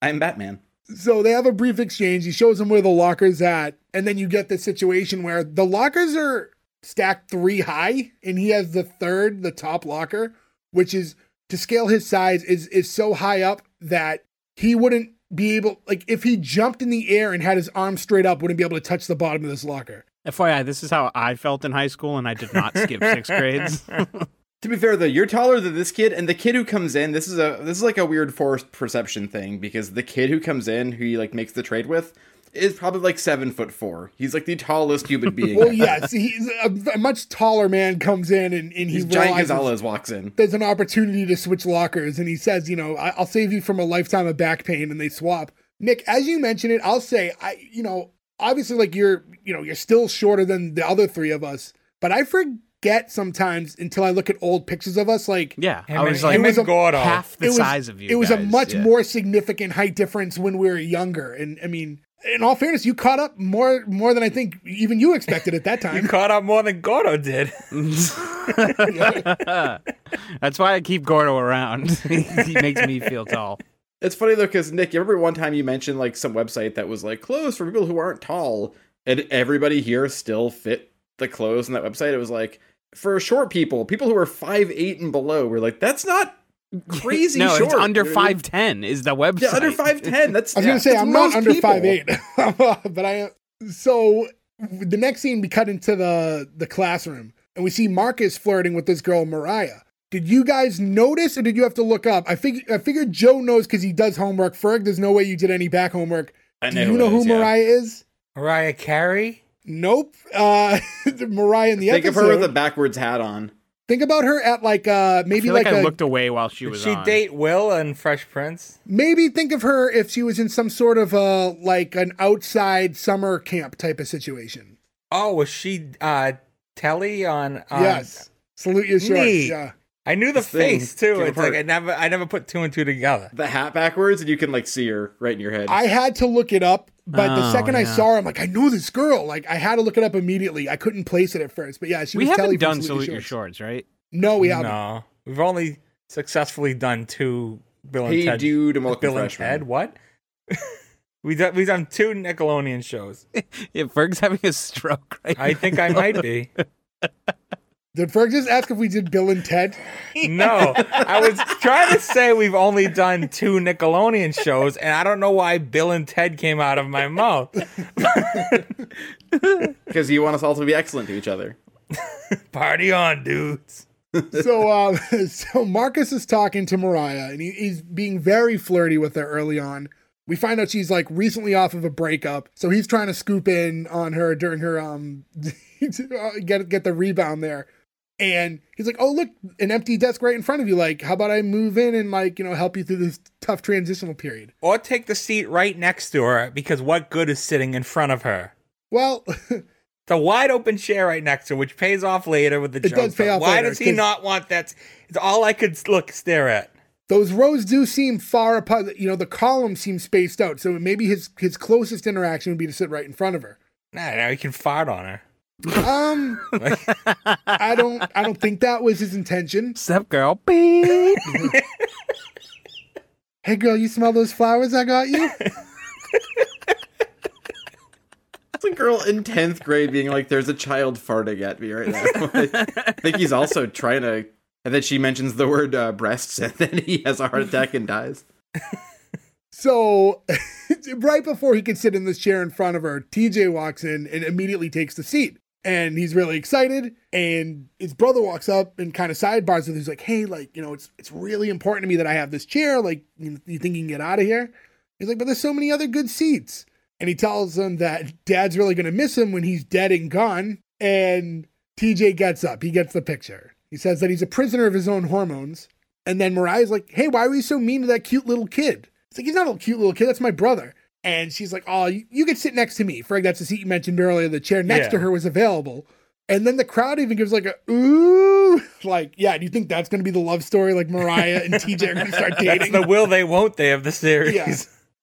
I'm Batman. So they have a brief exchange. He shows him where the locker's at. And then you get this situation where the lockers are stacked three high. And he has the third, the top locker, which is, to scale his size, is is so high up that he wouldn't be able, like if he jumped in the air and had his arm straight up, wouldn't be able to touch the bottom of this locker. F Y I, this is how I felt in high school and I did not skip sixth grades. To be fair, though, you're taller than this kid, and the kid who comes in, this is a this is like a weird forced perception thing, because the kid who comes in, who he like makes the trade with, is probably like seven foot four. He's like the tallest human being. Well, yes, he's a, a much taller man comes in, and, and he Giant Gonzalez walks in. There's an opportunity to switch lockers, and he says, you know, I'll save you from a lifetime of back pain, and they swap. Nick, as you mentioned it, I'll say, I you know, obviously, like you're you know you're still shorter than the other three of us, but I forget. Get sometimes until I look at old pictures of us, like yeah, I was like it was a, half the it was, size of you. It was guys, a much yeah. more significant height difference when we were younger, and I mean, in all fairness, you caught up more more than I think even you expected at that time. You caught up more than Gordo did. That's why I keep Gordo around. He makes me feel tall. It's funny though, because Nick, you remember one time you mentioned like some website that was like clothes for people who aren't tall, and everybody here still fit the clothes on that website. It was like. For short people, people who are five eight and below, we're like, that's not crazy no, short. No, it's under five ten is the website. Yeah, under five ten. That's I was yeah, going to say, I'm not under five eight. But I So the next scene, we cut into the, the classroom, and we see Marcus flirting with this girl, Mariah. Did you guys notice, or did you have to look up? I, fig- I figured Joe knows because he does homework. Ferg, there's no way you did any back homework. I know Do you know who is, Mariah yeah. is? Mariah Carey? Nope. Uh, Mariah in the Think episode. Think of her with a backwards hat on. Think about her at like uh, maybe I feel like, like I a, looked away while she was. Did she on. Date Will and Fresh Prince? Maybe think of her if she was in some sort of a like an outside summer camp type of situation. Oh, was she uh, Telly on? on yes. Salute your sharks. Neat. Yeah. I knew the this face too. It's apart. like I never, I never put two and two together. The hat backwards, and you can like see her right in your head. I had to look it up, but oh, the second yeah. I saw her, I'm like, I know this girl. Like I had to look it up immediately. I couldn't place it at first, but yeah, she we was haven't done Salute Your Shorts, right? No, we haven't. No, we've only successfully done two Bill and hey, Ted. Hey, dude, I'm Bill and Ted. What? we done, we done two Nickelodeon shows. Yeah, Ferg's having a stroke right now. I think I might be. Did Ferg just ask if we did Bill and Ted? No. I was trying to say we've only done two Nickelodeon shows, and I don't know why Bill and Ted came out of my mouth. Because you want us all to be excellent to each other. Party on, dudes. So uh, so Marcus is talking to Mariah, and he, he's being very flirty with her early on. We find out she's, like, recently off of a breakup, so he's trying to scoop in on her during her, um, get get the rebound there. And he's like, oh, look, an empty desk right in front of you. Like, how about I move in and, like, you know, help you through this tough transitional period? Or take the seat right next to her, because what good is sitting in front of her? Well... It's a wide-open chair right next to her, which pays off later with the joke. It does pay off later. Why does he not want that? It's all I could look stare at. Those rows do seem far apart. You know, the columns seem spaced out, so maybe his, his closest interaction would be to sit right in front of her. Nah, now he can fart on her. Um, like, I don't I don't think that was his intention. Sup, girl? Beep. Hey, girl, you smell those flowers I got you? It's a girl in tenth grade being like, there's a child farting at me right now. I think he's also trying to... And then she mentions the word uh, breasts, and then he has a heart attack and dies. So, right before he can sit in this chair in front of her, T J walks in and immediately takes the seat. And he's really excited, and his brother walks up and kind of sidebars with him. He's like, hey, like, you know, it's it's really important to me that I have this chair. Like, you, you think you can get out of here? He's like, but there's so many other good seats. And he tells him that dad's really going to miss him when he's dead and gone. And T J gets up. He gets the picture. He says that he's a prisoner of his own hormones. And then Mariah's like, hey, why were you so mean to that cute little kid? It's like, he's not a cute little kid. That's my brother. And she's like, oh, you, you can sit next to me. Frank, that's the seat you mentioned earlier. The chair next yeah. to her was available. And then the crowd even gives like a, ooh. Like, yeah, do you think that's going to be the love story? Like Mariah and T J are going to start dating? That's the will they won't they of the series. Yeah.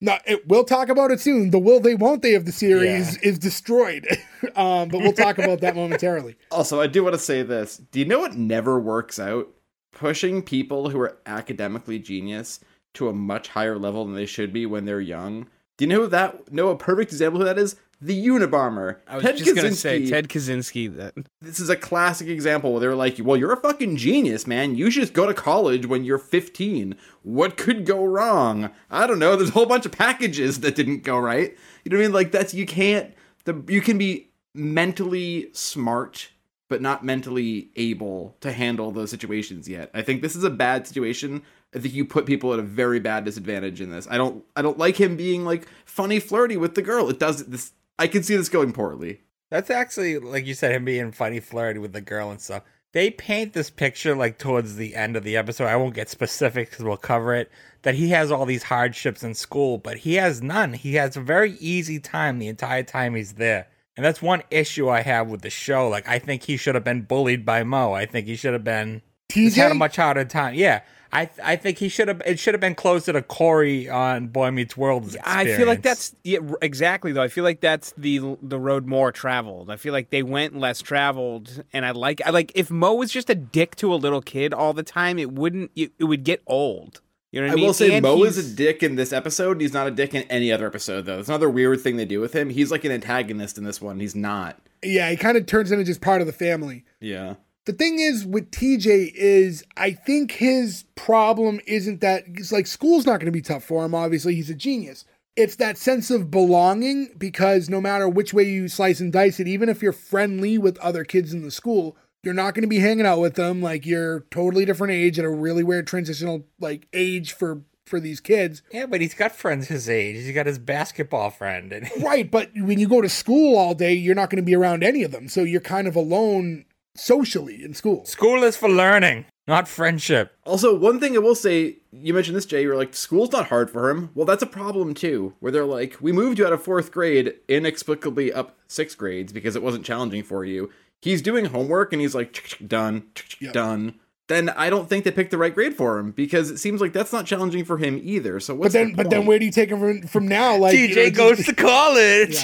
No, it, we'll talk about it soon. The will they won't they of the series yeah. is destroyed. um, but we'll talk about that momentarily. Also, I do want to say this. Do you know what never works out? Pushing people who are academically genius to a much higher level than they should be when they're young. Do you know that? Know a perfect example of who that is? The Unabomber. I was Ted just going to say Ted Kaczynski. That this is a classic example where they were like, well, you're a fucking genius, man. You should just go to college when you're fifteen. What could go wrong? I don't know. There's a whole bunch of packages that didn't go right. You know what I mean? Like, that's, you can't, the, you can be mentally smart, but not mentally able to handle those situations yet. I think this is a bad situation. I think you put people at a very bad disadvantage in this. I don't, I don't like him being like funny, flirty with the girl. It does this. I can see this going poorly. That's actually, like you said, him being funny, flirty with the girl and stuff. They paint this picture, like, towards the end of the episode. I won't get specific because we'll cover it. That he has all these hardships in school, but he has none. He has a very easy time the entire time he's there. And that's one issue I have with the show. Like, I think he should have been bullied by Mo. I think he should have been... T J? Had a much harder time. Yeah. I th- I think he should have. It should have been closer to Corey on Boy Meets World. Experience. I feel like that's yeah, exactly though. I feel like that's the the road more traveled. I feel like they went less traveled, and I like I like if Mo was just a dick to a little kid all the time, it wouldn't it, it would get old. You know what I mean? I will say and Mo he's... is a dick in this episode. He's not a dick in any other episode though. That's another weird thing they do with him. He's like an antagonist in this one. He's not. Yeah, he kind of turns into just part of the family. Yeah. The thing is with T J is I think his problem isn't that it's like school's not going to be tough for him. Obviously, he's a genius. It's that sense of belonging, because no matter which way you slice and dice it, even if you're friendly with other kids in the school, you're not going to be hanging out with them. Like, you're totally different age at a really weird transitional like age for for these kids. Yeah, but he's got friends his age. He's got his basketball friend. And right. But when you go to school all day, you're not going to be around any of them. So you're kind of alone socially in school. School is for learning, not friendship. Also, one thing I will say, you mentioned this, Jay, you were like, school's not hard for him. Well, that's a problem too, where they're like, we moved you out of fourth grade, inexplicably up six grades because it wasn't challenging for you. he's doing homework and he's like, done, yep. done. Then I don't think they picked the right grade for him, because it seems like that's not challenging for him either. So what's but then, the but then where do you take him from, from now? Like T J you know, goes just, to college.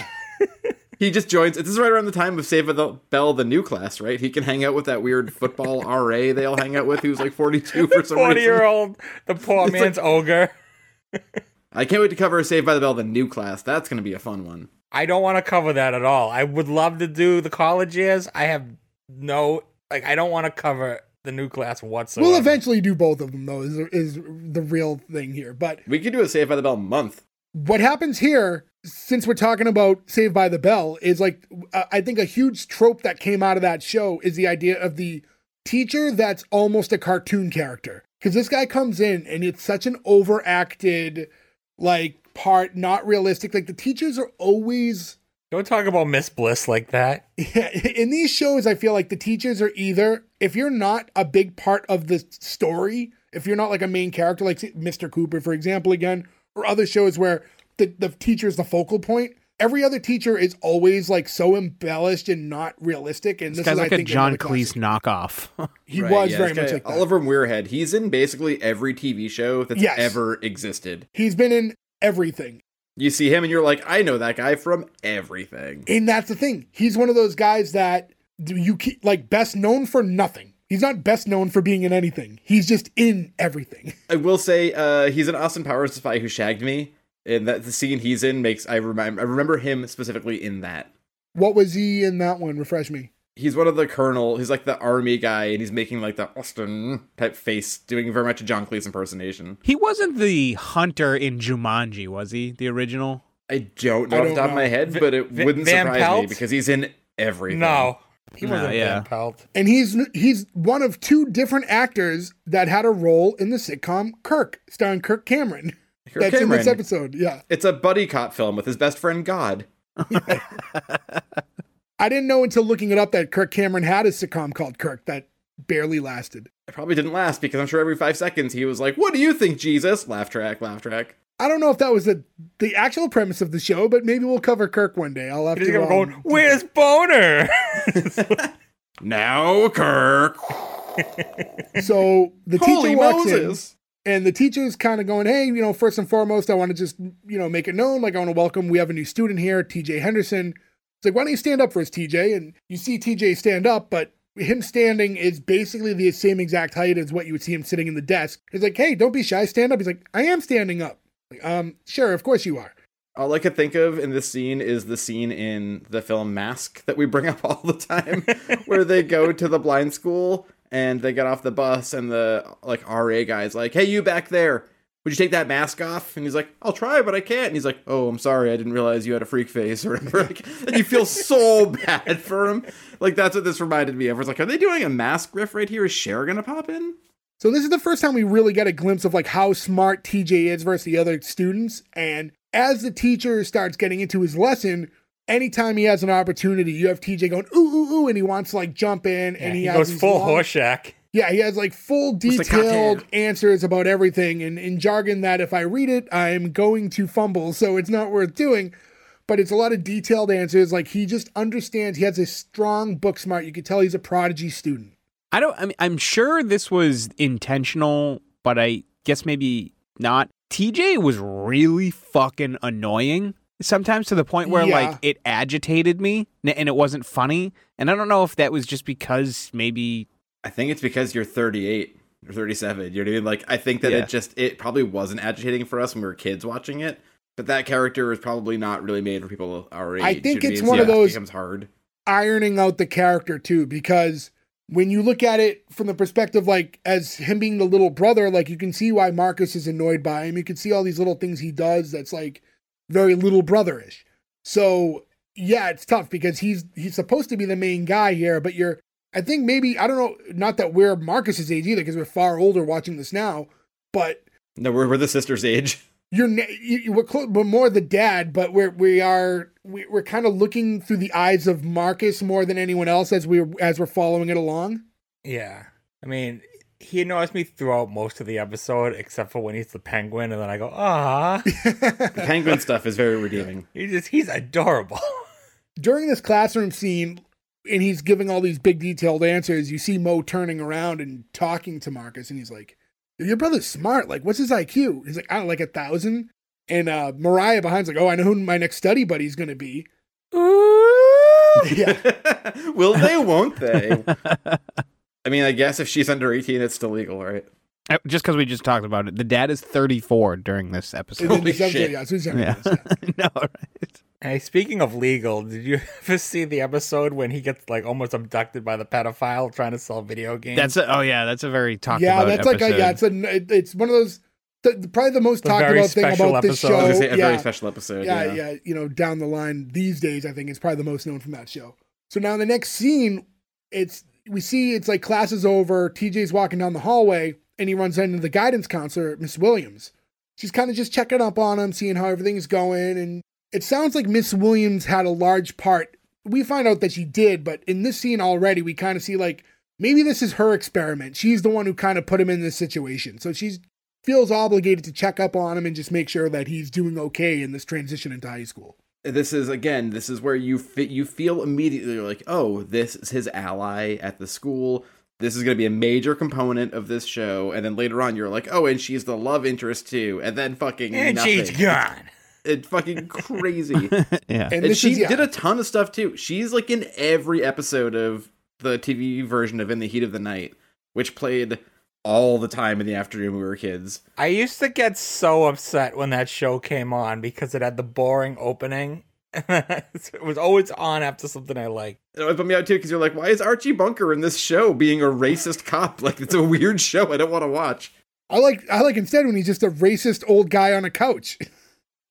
Yeah. He just joins. This is right around the time of Saved by the Bell, the new class, right? He can hang out with that weird football R A they all hang out with, who's like forty-two for some reason. forty-year-old, the poor it's man's like, ogre. I can't wait to cover Saved by the Bell, the new class. That's going to be a fun one. I don't want to cover that at all. I would love to do the college years. I have no, like, I don't want to cover the new class whatsoever. We'll eventually do both of them, though, is, is the real thing here. But we could do a Saved by the Bell month. What happens here, since we're talking about Saved by the Bell, is like, uh, I think a huge trope that came out of that show is the idea of the teacher that's almost a cartoon character. Because this guy comes in and it's such an overacted, like, part, not realistic. Like, the teachers are always... Don't talk about Miss Bliss like that. Yeah, in these shows, I feel like the teachers are either, if you're not a big part of the story, if you're not like a main character, like Mister Cooper, for example, again, or other shows where the, the teacher is the focal point, every other teacher is always like so embellished and not realistic. And this, this guy's is, like I think, a John Cleese knockoff. He right, was yeah, very much guy, like that. Oliver Muirhead, he's in basically every T V show that's yes. ever existed. He's been in everything. You see him and you're like, I know that guy from everything. And that's the thing. He's one of those guys that you keep like best known for nothing. He's not best known for being in anything. He's just in everything. I will say uh, he's an Austin Powers spy who shagged me. And that the scene he's in makes, I remember, I remember him specifically in that. What was he in that one? Refresh me. He's one of the colonel. He's like the army guy, and he's making like the Austin type face, doing very much a John Cleese impersonation. He wasn't the hunter in Jumanji, was he? The original? I don't know I don't off the top know. of my head, but it v- wouldn't Van surprise Pelt? me because he's in everything. No, he wasn't no, yeah. Van Pelt. And he's he's one of two different actors that had a role in the sitcom Kirk, starring Kirk Cameron. Kirk That's Cameron. in this episode, yeah. It's a buddy cop film with his best friend, God. I didn't know until looking it up that Kirk Cameron had a sitcom called Kirk that barely lasted. It probably didn't last because I'm sure every five seconds he was like, what do you think, Jesus? Laugh track, laugh track. I don't know if that was the, the actual premise of the show, but maybe we'll cover Kirk one day. I'll have You're to... Um, going, Where's Boner? Now, Kirk. So the Holy teacher walks Moses. in and the teacher's kind of going, hey, you know, first and foremost, I want to just, you know, make it known. Like, I want to welcome, we have a new student here, T J Henderson. It's like, why don't you stand up for us, T J? And you see T J stand up, but him standing is basically the same exact height as what you would see him sitting in the desk. He's like, hey, don't be shy, stand up. He's like, I am standing up. Like, um, sure, of course you are. All I could think of in this scene is the scene in the film Mask that we bring up all the time, where they go to the blind school and they get off the bus and the like R A guy's like, hey, you back there, would you take that mask off? And he's like, I'll try, but I can't. And he's like, oh, I'm sorry. I didn't realize you had a freak face or whatever. Like, and you feel so bad for him. Like, that's what this reminded me of. I was like, are they doing a mask riff right here? Is Cher going to pop in? So this is the first time we really get a glimpse of, like, how smart T J is versus the other students. And as the teacher starts getting into his lesson, anytime he has an opportunity, you have T J going, ooh, ooh, ooh, and he wants to, like, jump in. Yeah, and he, he has goes full long- Horshack. Yeah, he has like full detailed answers about everything, and in jargon that if I read it, I'm going to fumble, so it's not worth doing. But it's a lot of detailed answers. Like, he just understands. He has a strong book smart. You can tell he's a prodigy student. I don't. I mean, I'm sure this was intentional, but I guess maybe not. T J was really fucking annoying sometimes, to the point where yeah. like it agitated me, and it wasn't funny. And I don't know if that was just because maybe. I think it's because you're thirty-eight or thirty-seven. You know what I mean? Like, I think that yeah. it just, it probably wasn't agitating for us when we were kids watching it, but that character is probably not really made for people our age. I think you know it's I mean? one yeah, of those becomes hard. Ironing out the character too, because when you look at it from the perspective, like as him being the little brother, like you can see why Marcus is annoyed by him. You can see all these little things he does that's like very little brotherish. So yeah, it's tough because he's, he's supposed to be the main guy here, but you're, I think maybe, I don't know, not that we're Marcus's age either, because we're far older watching this now, but... No, we're, we're the sister's age. You're you, we're, close, we're more the dad, but we're, we are, we, we're kind of looking through the eyes of Marcus more than anyone else as we're, as we're following it along. Yeah. I mean, he annoys me throughout most of the episode, except for when he's the penguin, and then I go, ah. The penguin stuff is very redeeming. He just, he's adorable. During this classroom scene... and he's giving all these big detailed answers. You see Mo turning around and talking to Marcus, and he's like, your brother's smart. Like, what's his I Q? He's like, I don't know, like a thousand. And uh, Mariah behind's like, oh, I know who my next study buddy's going to be. Yeah. Will they, won't they? I mean, I guess if she's under eighteen, it's still legal, right? Just because we just talked about it. The dad is thirty-four during this episode. Holy shit. Yeah, so yeah. No, right. Hey, speaking of legal, did you ever see the episode when he gets like almost abducted by the pedophile trying to sell video games? That's a, oh yeah, that's a very talked yeah, about that's episode. Like a, yeah, that's like it's one of those the, probably the most the talked about thing about episode. This show. I was gonna say, a yeah. very special episode. Yeah, yeah, yeah, you know, down the line these days, I think it's probably the most known from that show. So now in the next scene, it's we see it's like class is over. T J's walking down the hallway. And he runs into the guidance counselor, Miss Williams. She's kind of just checking up on him, seeing how everything's going. And it sounds like Miss Williams had a large part. We find out that she did, but in this scene already, we kind of see like, maybe this is her experiment. She's the one who kind of put him in this situation. So she feels obligated to check up on him and just make sure that he's doing okay in this transition into high school. This is, again, this is where you fit, you feel immediately like, oh, this is his ally at the school. This is going to be a major component of this show. And then later on, you're like, oh, and she's the love interest too. And then fucking and nothing. She's gone. It's fucking crazy. Yeah. And, and she is, yeah. did a ton of stuff too. She's like in every episode of the T V version of In the Heat of the Night, which played all the time in the afternoon when we were kids. I used to get so upset when that show came on because it had the boring opening. It was always on after something I liked. It would bum me out too because you're like, why is Archie Bunker in this show being a racist cop? Like, it's a weird show. I don't want to watch. I like I like instead when he's just a racist old guy on a couch.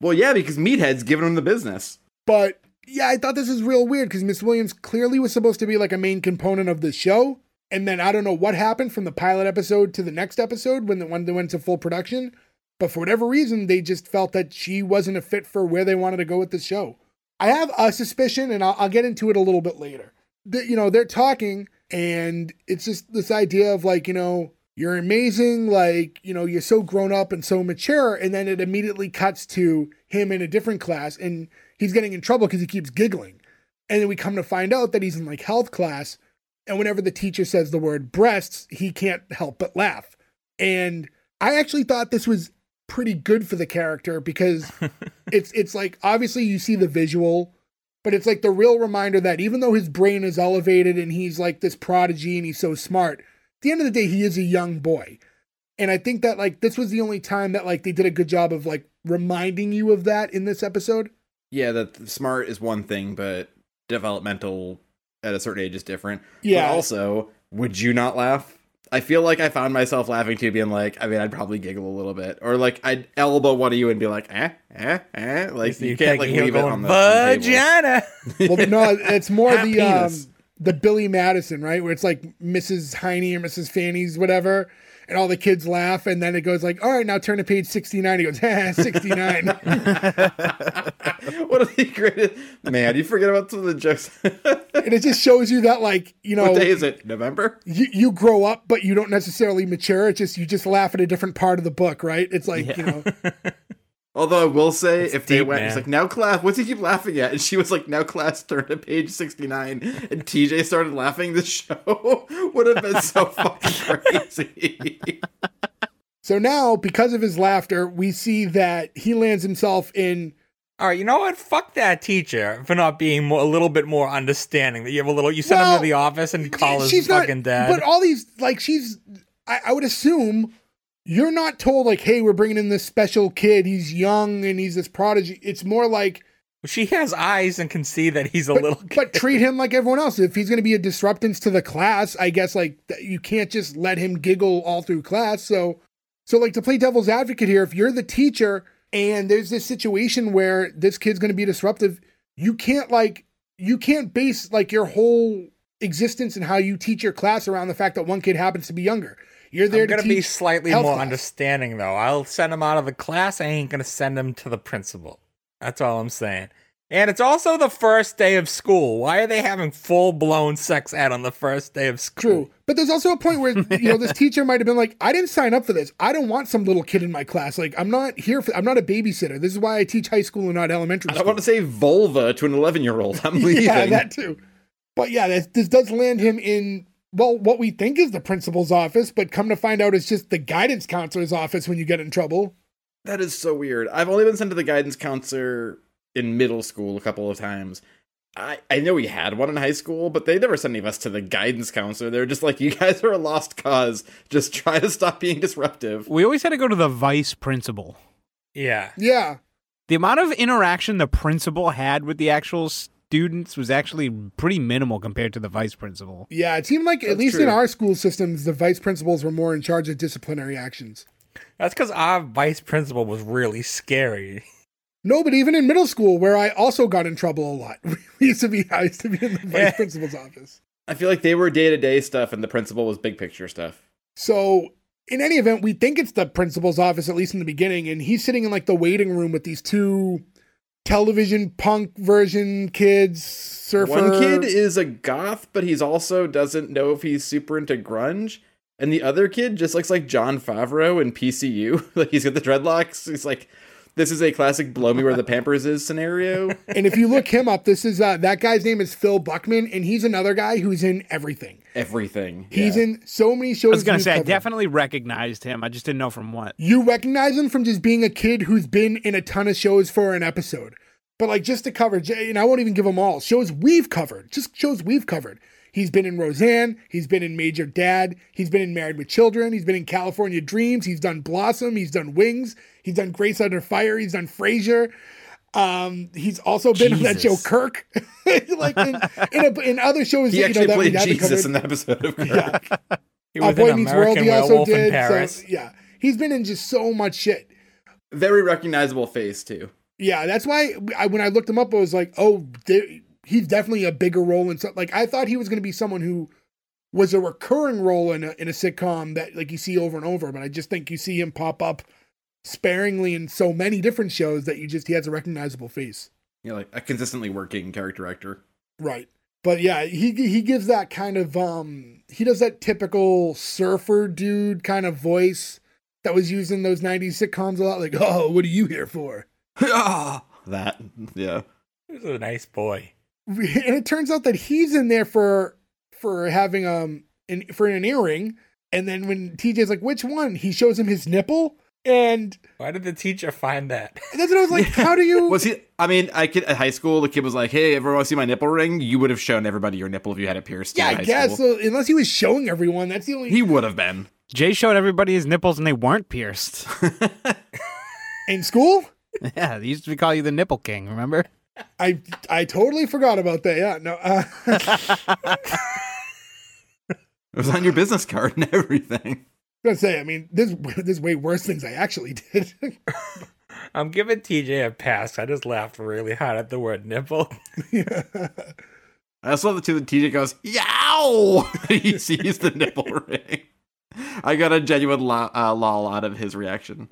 Well, yeah, because Meathead's giving him the business. But yeah, I thought this is real weird because Miss Williams clearly was supposed to be like a main component of the show, and then I don't know what happened from the pilot episode to the next episode when the when they went to full production. But for whatever reason, they just felt that she wasn't a fit for where they wanted to go with the show. I have a suspicion, and I'll, I'll get into it a little bit later. That, you know, they're talking, and it's just this idea of, like, you know, you're amazing, like, you know, you're so grown up and so mature, and then it immediately cuts to him in a different class, and he's getting in trouble because he keeps giggling. And then we come to find out that he's in, like, health class, and whenever the teacher says the word breasts, he can't help but laugh. And I actually thought this was pretty good for the character because it's it's like obviously you see the visual, but it's like the real reminder that even though his brain is elevated and he's like this prodigy and he's so smart, at the end of the day he is a young boy. And I think that like this was the only time that like they did a good job of like reminding you of that in this episode. Yeah, that smart is one thing, but developmental at a certain age is different. Yeah. But also, would you not laugh? I feel like I found myself laughing too, being like, I mean, I'd probably giggle a little bit, or like I'd elbow one of you and be like, eh, eh, eh. Like so you, you can't like leave it on the vagina. Well, no, it's more the um, the Billy Madison, right, where it's like Missus Heine or Missus Fanny's whatever, and all the kids laugh, and then it goes like, all right, now turn to page sixty-nine. He goes, eh, sixty-nine. What are the greatest? Man, you forget about some of the jokes. And it just shows you that, like, you know. What day is it? November? You, you grow up, but you don't necessarily mature. It's just, you just laugh at a different part of the book, right? It's like, yeah. You know. Although I will say, it's if deep, they went, it's like, now class, what do you keep laughing at? And she was like, now class, turn to page sixty-nine. And T J started laughing. The show would have been so fucking crazy. So now, because of his laughter, we see that he lands himself in... All right, you know what? Fuck that teacher for not being more, a little bit more understanding. That you have a little, you send well, him to the office and call his not, fucking dad. But all these, like, she's, I, I would assume you're not told, like, hey, we're bringing in this special kid. He's young and he's this prodigy. It's more like. She has eyes and can see that he's a but, little kid. But treat him like everyone else. If he's going to be a disruptance to the class, I guess, like, you can't just let him giggle all through class. So, so like, to play devil's advocate here, if you're the teacher. And there's this situation where this kid's going to be disruptive. You can't like, you can't base like your whole existence and how you teach your class around the fact that one kid happens to be younger. You're there I'm to gonna be slightly more class. Understanding though. I'll send him out of the class. I ain't going to send him to the principal. That's all I'm saying. And it's also the first day of school. Why are they having full-blown sex ed on the first day of school? True. But there's also a point where, you know, this teacher might have been like, I didn't sign up for this. I don't want some little kid in my class. Like, I'm not here for, I'm not a babysitter. This is why I teach high school and not elementary school. I don't want to say vulva to an eleven-year-old. I'm leaving. Yeah, that too. But yeah, this, this does land him in, well, what we think is the principal's office, but come to find out it's just the guidance counselor's office when you get in trouble. That is so weird. I've only been sent to the guidance counselor in middle school a couple of times. I, I know we had one in high school, but they never sent any of us to the guidance counselor. They were just like, you guys are a lost cause. Just try to stop being disruptive. We always had to go to the vice principal. Yeah. Yeah. The amount of interaction the principal had with the actual students was actually pretty minimal compared to the vice principal. Yeah, it seemed like, That's at least true. in our school systems, the vice principals were more in charge of disciplinary actions. That's because our vice principal was really scary. No, but even in middle school, where I also got in trouble a lot, we used to be, I used to be in the vice yeah. principal's office. I feel like they were day-to-day stuff, and the principal was big picture stuff. So, in any event, we think it's the principal's office, at least in the beginning, and he's sitting in, like, the waiting room with these two television punk version kids, surfer. One kid is a goth, but he's also doesn't know if he's super into grunge. And the other kid just looks like John Favreau in P C U. Like, he's got the dreadlocks. He's like, this is a classic blow me where the Pampers is scenario. And if you look him up, this is uh, that guy's name is Phil Buckman, and he's another guy who's in everything. Everything. He's yeah. in so many shows. I was going to say, covered. I definitely recognized him. I just didn't know from what. You recognize him from just being a kid who's been in a ton of shows for an episode. But, like, just to cover, and I won't even give them all, shows we've covered, just shows we've covered. He's been in Roseanne. He's been in Major Dad. He's been in Married with Children. He's been in California Dreams. He's done Blossom. He's done Wings. He's done Grace Under Fire. He's done Frasier. Um, he's also been Jesus. on that show Kirk. Like in, in, a, in other shows, he that, actually you know, played that we Jesus in the episode of Kirk. Yeah. He was uh, Boy Meets World. He also did. So, yeah, he's been in just so much shit. Very recognizable face too. Yeah, that's why I, when I looked him up, I was like, oh. They, He's definitely a bigger role in something. Like, I thought he was going to be someone who was a recurring role in a, in a sitcom that, like, you see over and over. But I just think you see him pop up sparingly in so many different shows that you just, he has a recognizable face. Yeah, like a consistently working character actor. Right. But yeah, he he gives that kind of, um, he does that typical surfer dude kind of voice that was used in those nineties sitcoms a lot. Like, oh, what are you here for? Ah, that, yeah. He was a nice boy. And it turns out that he's in there for for having um an, for an earring, and then when T J's like, which one? He shows him his nipple, and why did the teacher find that? And that's what I was like, how do you? Was he? I mean, I could, at high school, the kid was like, hey, everyone want to see my nipple ring? You would have shown everybody your nipple if you had it pierced. Yeah, in high I guess. School. So, unless he was showing everyone, that's the only he would have been. Jay showed everybody his nipples, and they weren't pierced in school. Yeah, they used to call you the nipple king. Remember? I I totally forgot about that. Yeah, no. Uh, it was on your business card and everything. I was gonna say, I mean, there's there's way worse things I actually did. I'm giving T J a pass. I just laughed really hard at the word nipple. Yeah. I also love the two that T J goes, yow! He sees the nipple ring. I got a genuine lo- uh, lol out of his reaction.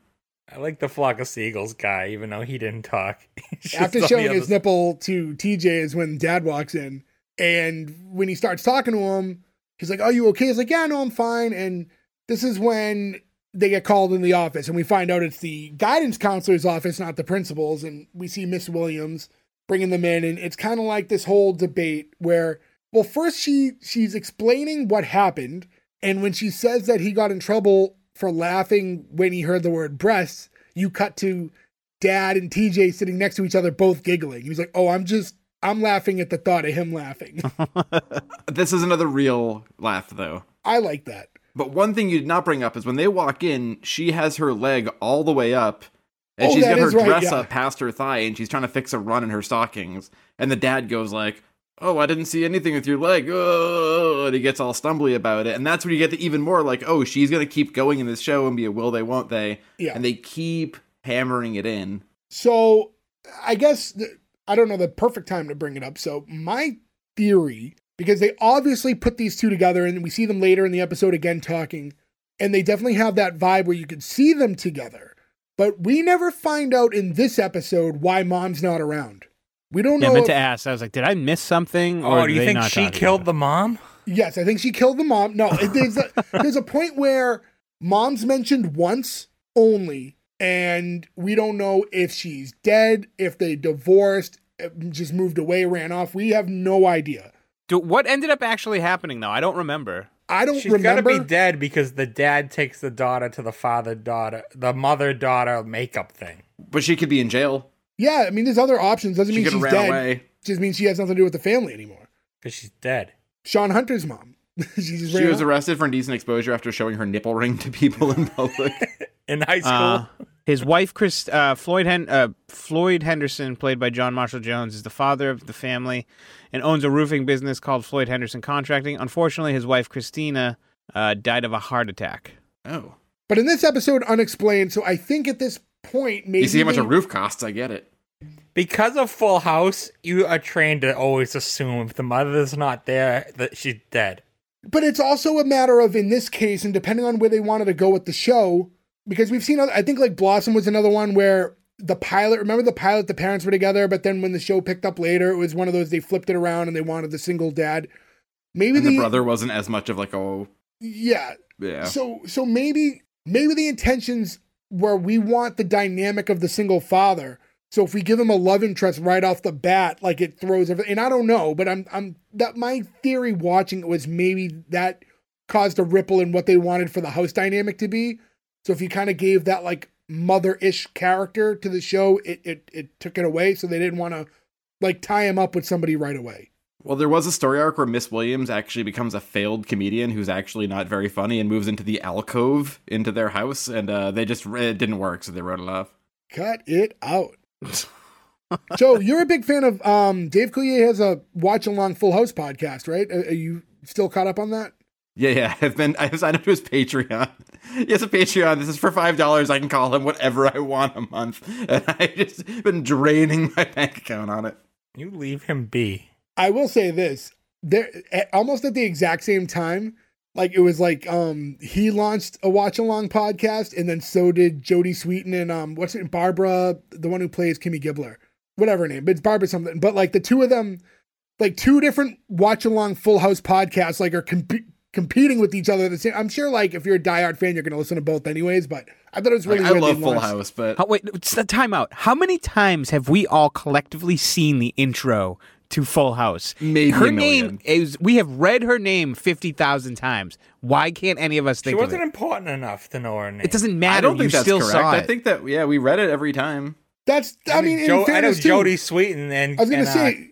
I like the flock of seagulls guy, even though he didn't talk. After showing his nipple to T J is when Dad walks in. And when he starts talking to him, he's like, are you okay? He's like, yeah, no, I'm fine. And this is when they get called in the office. And we find out it's the guidance counselor's office, not the principal's. And we see Miss Williams bringing them in. And it's kind of like this whole debate where, well, first she she's explaining what happened. And when she says that he got in trouble for laughing when he heard the word breasts, you cut to Dad and T J sitting next to each other, both giggling. He was like, oh, I'm just, I'm laughing at the thought of him laughing. This is another real laugh, though. I like that. But one thing you did not bring up is when they walk in, she has her leg all the way up, and oh, she's got her right, dress yeah. up past her thigh, and she's trying to fix a run in her stockings. And the dad goes like, oh, I didn't see anything with your leg. Oh, and he gets all stumbly about it. And that's when you get the even more like, oh, she's going to keep going in this show and be a will they, won't they. Yeah. And they keep hammering it in. So I guess, the, I don't know the perfect time to bring it up. So my theory, because they obviously put these two together and we see them later in the episode again talking. And they definitely have that vibe where you could see them together. But we never find out in this episode why Mom's not around. We don't yeah, know. I meant to ask. I was like, did I miss something? Or oh, do you think she killed the mom? Yes, I think she killed the mom. No, it, there's, a, there's a point where Mom's mentioned once only, and we don't know if she's dead, if they divorced, just moved away, ran off. We have no idea. Do, what ended up actually happening, though? I don't remember. I don't She's remember. She's got to be dead because the dad takes the daughter to the father-daughter, the mother-daughter makeup thing. But she could be in jail. Yeah, I mean, there's other options. Doesn't she mean she's dead. Away. Just means she has nothing to do with the family anymore. Because she's dead. Sean Hunter's mom. she just she was out. arrested for indecent exposure after showing her nipple ring to people in public. in high school. Uh, his wife, Chris, uh, Floyd, Hen- uh, Floyd Henderson, played by John Marshall Jones, is the father of the family and owns a roofing business called Floyd Henderson Contracting. Unfortunately, his wife, Christina, uh, died of a heart attack. Oh. But in this episode, unexplained, so I think at this point, maybe... You see how much a roof costs, I get it. Because of Full House, you are trained to always assume if the mother's not there, that she's dead. But it's also a matter of, in this case, and depending on where they wanted to go with the show, because we've seen, other, I think like Blossom was another one where the pilot, remember the pilot, the parents were together, but then when the show picked up later, it was one of those, they flipped it around and they wanted the single dad. Maybe and the, the brother wasn't as much of like, oh. Yeah. Yeah. So, so maybe, maybe the intentions were we want the dynamic of the single father. So if we give him a love interest right off the bat, like it throws everything. And I don't know, but I'm I'm that my theory watching it was maybe that caused a ripple in what they wanted for the house dynamic to be. So if you kind of gave that like mother-ish character to the show, it it it took it away. So they didn't want to like tie him up with somebody right away. Well, there was a story arc where Miss Williams actually becomes a failed comedian who's actually not very funny and moves into the alcove into their house, and uh, they just it didn't work, so they wrote it off. Cut it out. So you're a big fan of um Dave Coulier has a watch along Full House podcast, right? Are you still caught up on that? Yeah, yeah. I've been I've signed up to his Patreon. He has a Patreon. This is for five dollars. I can call him whatever I want a month. And I've just been draining my bank account on it. You leave him be. I will say this. There at, almost at the exact same time, like it was like um he launched a watch along podcast, and then so did Jodie Sweetin and um what's it Barbara, the one who plays Kimmy Gibbler, whatever her name, but it's Barbara something. But like the two of them, like two different watch along Full House podcasts, like are comp- competing with each other. The same. I'm sure like if you're a diehard fan, you're gonna listen to both anyways. But I thought it was really. Like, I love Full launched. House, but oh, wait, it's the timeout. How many times have we all collectively seen the intro to Full House? Maybe her name is. We have read her name fifty thousand times. Why can't any of us think? She wasn't of it? important enough to know her name. It doesn't matter. I don't think you that's still correct. I think that yeah, we read it every time. That's. I, I mean, mean jo- in I know Jodie Sweetin and. I was gonna and, say.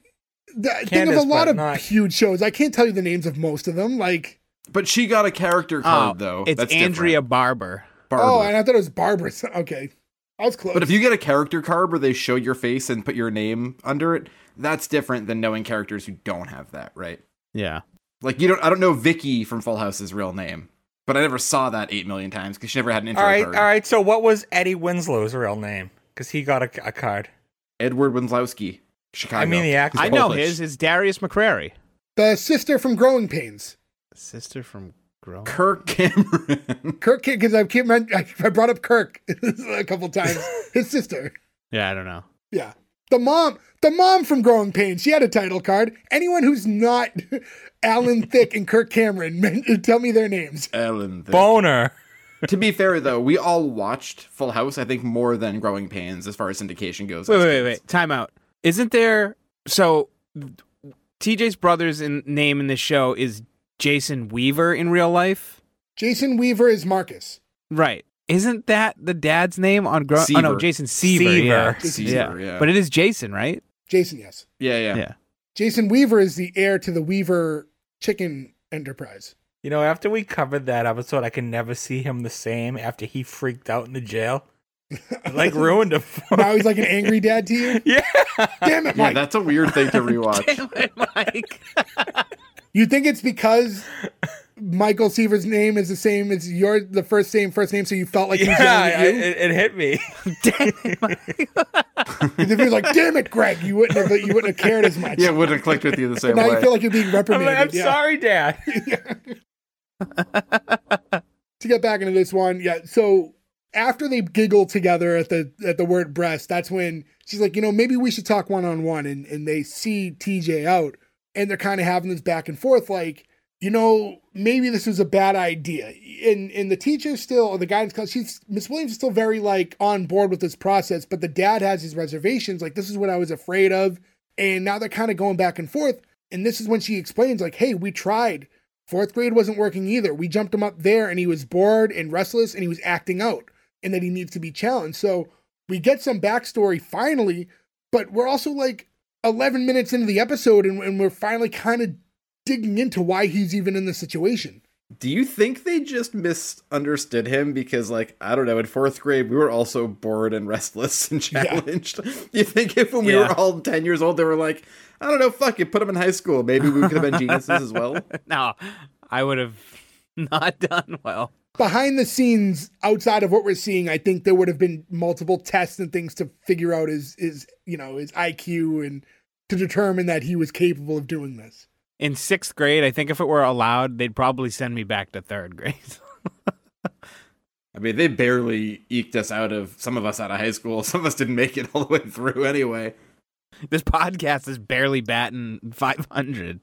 Uh, Candace, think of a lot of not... huge shows. I can't tell you the names of most of them. Like, but she got a character code oh, though. It's that's Andrea different. Barber. Barber. Oh, and I thought it was Barbara. Okay. I was close. But if you get a character card where they show your face and put your name under it, that's different than knowing characters who don't have that, right? Yeah. Like, you don't. I don't know Vicky from Full House's real name, but I never saw that eight million times because she never had an intro all right, card. All right, so what was Eddie Winslow's real name? Because he got a, a card. Edward Winslowski, Chicago. I mean, the actor. I know his is Darius McCrary. The sister from Growing Pains. The sister from... Growing. Kirk Cameron. Kirk, because I keep I brought up Kirk a couple times. His sister. Yeah, I don't know. Yeah, the mom, the mom from Growing Pains. She had a title card. Anyone who's not Alan Thicke and Kirk Cameron, tell me their names. Alan Thicke. Boner. To be fair, though, we all watched Full House. I think more than Growing Pains as far as syndication goes. Wait, wait, wait, wait. Time out. Isn't there? So T J's brother's in, name in this show is Jason Weaver in real life? Jason Weaver is Marcus. Right. Isn't that the dad's name on... Gro- oh, no, Jason Seaver. Seaver. Yeah. Seaver yeah. yeah. But it is Jason, right? Jason, yes. Yeah, yeah, yeah. Jason Weaver is the heir to the Weaver chicken enterprise. You know, after we covered that episode, I can never see him the same after he freaked out in the jail. Like, ruined him. Now he's like an angry dad to you? Yeah. Damn it, Mike. Yeah, that's a weird thing to rewatch. Damn it, Mike. You think it's because Michael Seaver's name is the same as your the first same first name, so you felt like yeah, he I, you? It, it hit me. Damn it, Michael. If he was like, "Damn it, Greg," you wouldn't have you wouldn't have cared as much. Yeah, it wouldn't have clicked with you the same now way. Now you feel like you're being reprimanded. I'm, like, I'm yeah. sorry, Dad. To get back into this one, yeah. So after they giggle together at the at the word breast, that's when she's like, you know, maybe we should talk one on one, and and they see T J out. And they're kind of having this back and forth, like, you know, maybe this was a bad idea. And and the teacher's still, or the guidance, she's Miss Williams is still very, like, on board with this process, but the dad has his reservations, like, this is what I was afraid of. And now they're kind of going back and forth. And this is when she explains, like, hey, we tried. Fourth grade wasn't working either. We jumped him up there, and he was bored and restless, and he was acting out, and that he needs to be challenged. So we get some backstory finally, but we're also like eleven minutes into the episode, and, and we're finally kind of digging into why he's even in this situation. Do you think they just misunderstood him? Because, like, I don't know, in fourth grade, we were also bored and restless and challenged. Yeah. You think if when we yeah. were all ten years old, they were like, I don't know, fuck it, put him in high school. Maybe we could have been geniuses as well. No, I would have not done well. Behind the scenes, outside of what we're seeing, I think there would have been multiple tests and things to figure out his, his, you know, his I Q and to determine that he was capable of doing this. In sixth grade, I think if it were allowed, they'd probably send me back to third grade. I mean, they barely eked us out of, some of us out of high school. Some of us didn't make it all the way through anyway. This podcast is barely batting five hundred.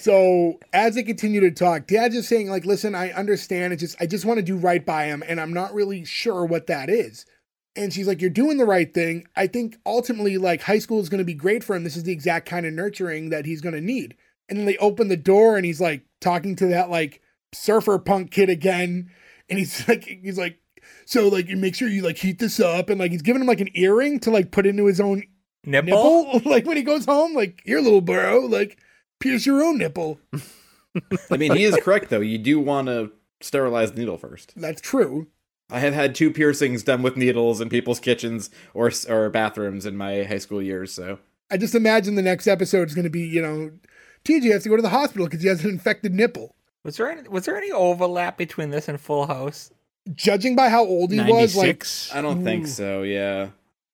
So as they continue to talk, Dad's just saying, like, listen, I understand. It's just, I just want to do right by him, and I'm not really sure what that is. And she's like, you're doing the right thing. I think ultimately, like, high school is going to be great for him. This is the exact kind of nurturing that he's going to need. And then they open the door, and he's like talking to that, like, surfer punk kid again. And he's like, he's like, so, like, you make sure you, like, heat this up. And, like, he's giving him, like, an earring to, like, put into his own nipple. nipple? Like, when he goes home, like, here, little bro, like, pierce your own nipple. I mean, he is correct, though. You do want to sterilize the needle first. That's true. I have had two piercings done with needles in people's kitchens or or bathrooms in my high school years, so. I just imagine the next episode is going to be, you know, T J has to go to the hospital because he has an infected nipple. Was there any, was there any overlap between this and Full House? Judging by how old he ninety-six? Was, like... I don't ooh. Think so, yeah.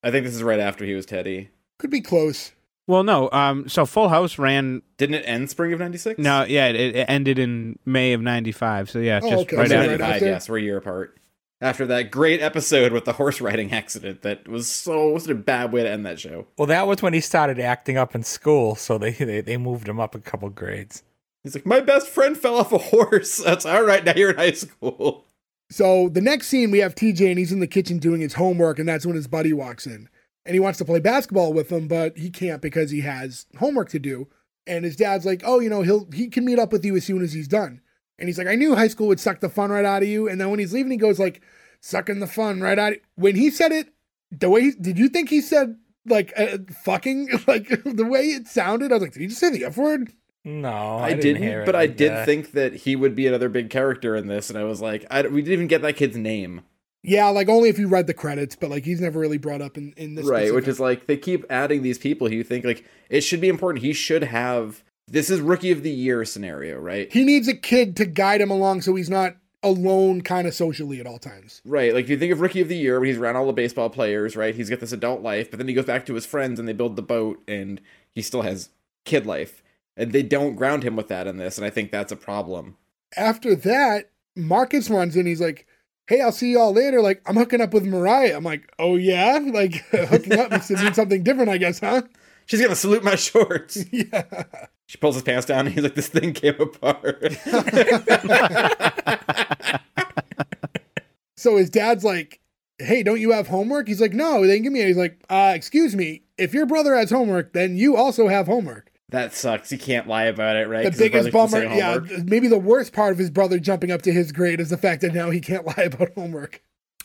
I think this is right after he was Teddy. Could be close. Well, no, um, so Full House ran... Didn't it end spring of ninety-six? No, yeah, it, it ended in May of ninety-five, so yeah, oh, just okay. right after ninety-five, right yes, we're a year apart. After that great episode with the horse riding accident, that was so was a bad way to end that show. Well, that was when he started acting up in school, so they, they, they moved him up a couple grades. He's like, my best friend fell off a horse. That's all right, now you're in high school. So the next scene, we have T J, and he's in the kitchen doing his homework, and that's when his buddy walks in. And he wants to play basketball with him, but he can't because he has homework to do. And his dad's like, oh, you know, he'll he can meet up with you as soon as he's done. And he's like, I knew high school would suck the fun right out of you. And then when he's leaving, he goes like, sucking the fun right out of you. When he said it, the way, he, did you think he said like uh, fucking, like the way it sounded? I was like, did he just say the F word? No, I, I didn't, didn't hear it. But like I did that. think that he would be another big character in this. And I was like, I, we didn't even get that kid's name. Yeah, like only if you read the credits, but like he's never really brought up in, in this. Right, specific. Which is like, they keep adding these people who you think like, it should be important. He should have... This is rookie of the year scenario, right? He needs a kid to guide him along so he's not alone kind of socially at all times. Right. Like, you think of rookie of the year when he's around all the baseball players, right? He's got this adult life, but then he goes back to his friends and they build the boat and he still has kid life. And they don't ground him with that in this. And I think that's a problem. After that, Marcus runs in. He's like, hey, I'll see y'all later. Like, I'm hooking up with Mariah. I'm like, oh, yeah? Like, hooking up must mean something different, I guess, huh? She's going to salute my shorts. Yeah. She pulls his pants down and he's like, this thing came apart. So his dad's like, hey, don't you have homework? He's like, no, they didn't give me any. He's like, uh, excuse me, if your brother has homework, then you also have homework. That sucks. He can't lie about it, right? The biggest bummer, yeah, maybe the worst part of his brother jumping up to his grade is the fact that now he can't lie about homework.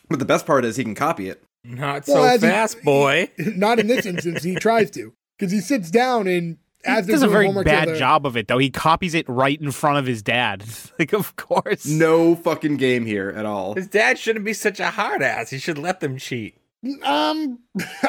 But the best part is he can copy it. Not well, so fast, he, boy. Not in this instance. He tries to. Because he sits down and... As he does a very bad together. Job of it, though. He copies it right in front of his dad. Like, of course. No fucking game here at all. His dad shouldn't be such a hard ass. He should let them cheat. Um,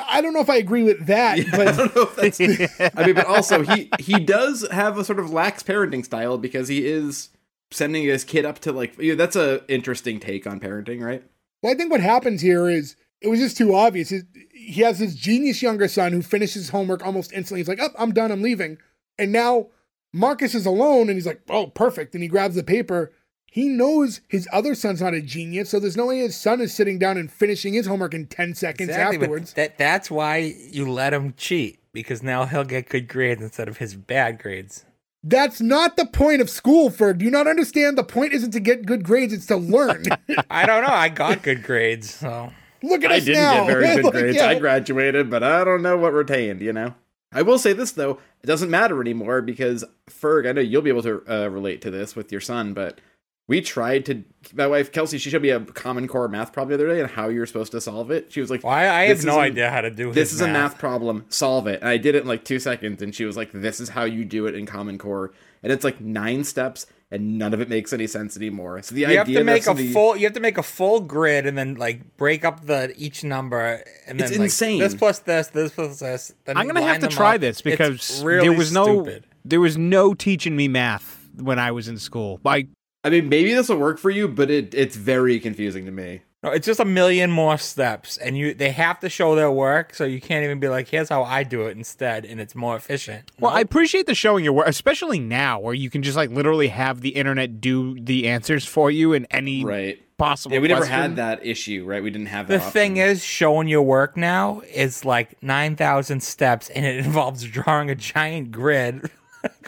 I don't know if I agree with that. Yeah, but I don't know if that's... yeah. I mean, but also, he, he does have a sort of lax parenting style because he is sending his kid up to, like... You know, that's an interesting take on parenting, right? Well, I think what happens here is it was just too obvious. It, He has this genius younger son who finishes homework almost instantly. He's like, oh, I'm done. I'm leaving. And now Marcus is alone and he's like, oh, perfect. And he grabs the paper. He knows his other son's not a genius. So there's no way his son is sitting down and finishing his homework in ten seconds exactly, afterwards. That, that's why you let him cheat, because now he'll get good grades instead of his bad grades. That's not the point of school, Ferg. Do you not understand? The point isn't to get good grades. It's to learn. I don't know. I got good grades, so... Look at I us now. I didn't get very good like, grades. Yeah. I graduated, but I don't know what retained, you know? I will say this, though. It doesn't matter anymore because, Ferg, I know you'll be able to uh, relate to this with your son, but we tried to... My wife, Kelsey, she showed me a Common Core math problem the other day and how you were supposed to solve it. She was like... Well, I, I have no idea how to do this. This is math. a math problem. Solve it. And I did it in like two seconds, and she was like, this is how you do it in Common Core. And it's like nine steps, and none of it makes any sense anymore. So the you idea have to make a the, full you have to make a full grid and then like break up the each number and it's then like, insane. This plus this, this plus this. Then I'm gonna have to try up. this because really there was stupid. no there was no teaching me math when I was in school. Like, I mean, maybe this will work for you, but it it's very confusing to me. No, it's just a million more steps, and you they have to show their work, so you can't even be like, here's how I do it instead, and it's more efficient. Well, nope. I appreciate the showing your work, especially now, where you can just like literally have the internet do the answers for you in any right. possible Yeah, we question. never had that issue, right? We didn't have that The option. Thing is, showing your work now is like nine thousand steps, and it involves drawing a giant grid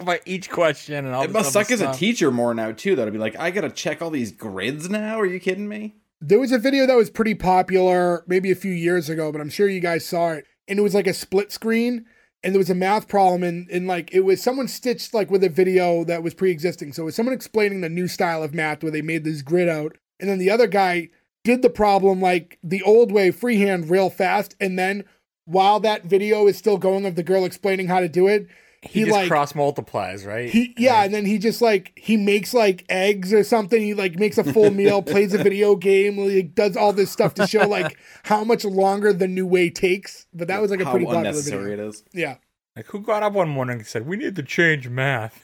by each question and all this stuff. It must suck as a teacher more now, too, though, to be like, I gotta check all these grids now? Are you kidding me? There was a video that was pretty popular maybe a few years ago, but I'm sure you guys saw it. And it was like a split screen, and there was a math problem, and, and like it was someone stitched like with a video that was pre-existing. So it was someone explaining the new style of math where they made this grid out. And then the other guy did the problem like the old way, freehand, real fast. And then while that video is still going of the girl explaining how to do it, He, he just like, cross multiplies, right? He, yeah, like, and then he just like he makes like eggs or something. He like makes a full meal, plays a video game, like does all this stuff to show like how much longer the new way takes. But that was like a how pretty popular video. It is. Yeah, like who got up one morning and said we need to change math,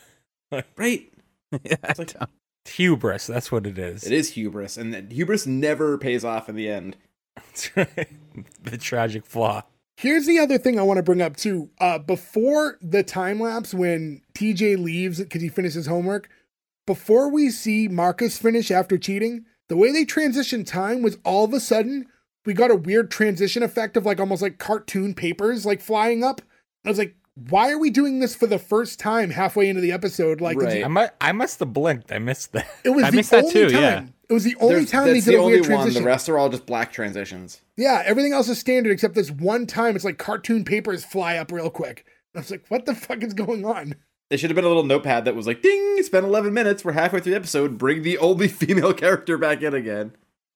like, right? Yeah, it's like, hubris. That's what it is. It is hubris, and hubris never pays off in the end. That's right. The tragic flaw. Here's the other thing I want to bring up, too. Uh, before the time lapse, when T J leaves because he finishes homework, before we see Marcus finish after cheating, the way they transitioned time was all of a sudden, we got a weird transition effect of like almost like cartoon papers like flying up. I was like, why are we doing this for the first time halfway into the episode? Like, right. you- I, must, I must have blinked. I missed that. It was I the missed only that, too, time. Yeah. It was the only There's, time they did the a weird transition. One. The rest are all just black transitions. Yeah, everything else is standard except this one time. It's like cartoon papers fly up real quick. I was like, what the fuck is going on? They should have been a little notepad that was like, ding, it's been eleven minutes. We're halfway through the episode. Bring the only female character back in again.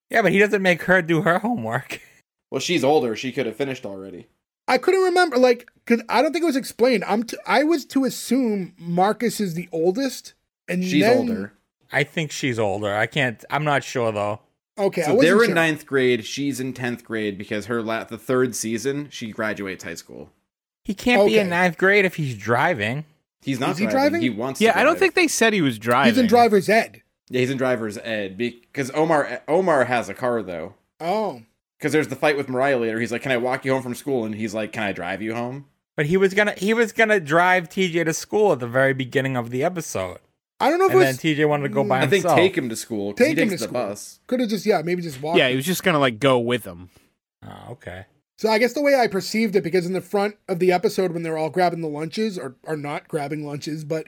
Yeah, but he doesn't make her do her homework. Well, she's older. She could have finished already. I couldn't remember, like, because I don't think it was explained. I'm t- I was to assume Marcus is the oldest. and She's then- older. I think she's older. I can't. I'm not sure though. Okay, so I wasn't they're in sure. ninth grade. She's in tenth grade because her la- the third season she graduates high school. He can't okay. be in ninth grade if he's driving. He's not Is driving. He driving. He wants. Yeah, to drive. I don't think they said he was driving. He's in driver's ed. Yeah, he's in driver's ed because Omar Omar has a car though. Oh. Because there's the fight with Mariah later. He's like, "Can I walk you home from school?" And he's like, "Can I drive you home?" But he was gonna he was gonna drive T J to school at the very beginning of the episode. I don't know if and it was... And then T J wanted to go by I himself. I think take him to school. Take he takes him to the school. Bus. Could have just, yeah, maybe just walked. Yeah, he was just going to, like, go with him. Oh, okay. So I guess the way I perceived it, because in the front of the episode when they're all grabbing the lunches, or, or not grabbing lunches, but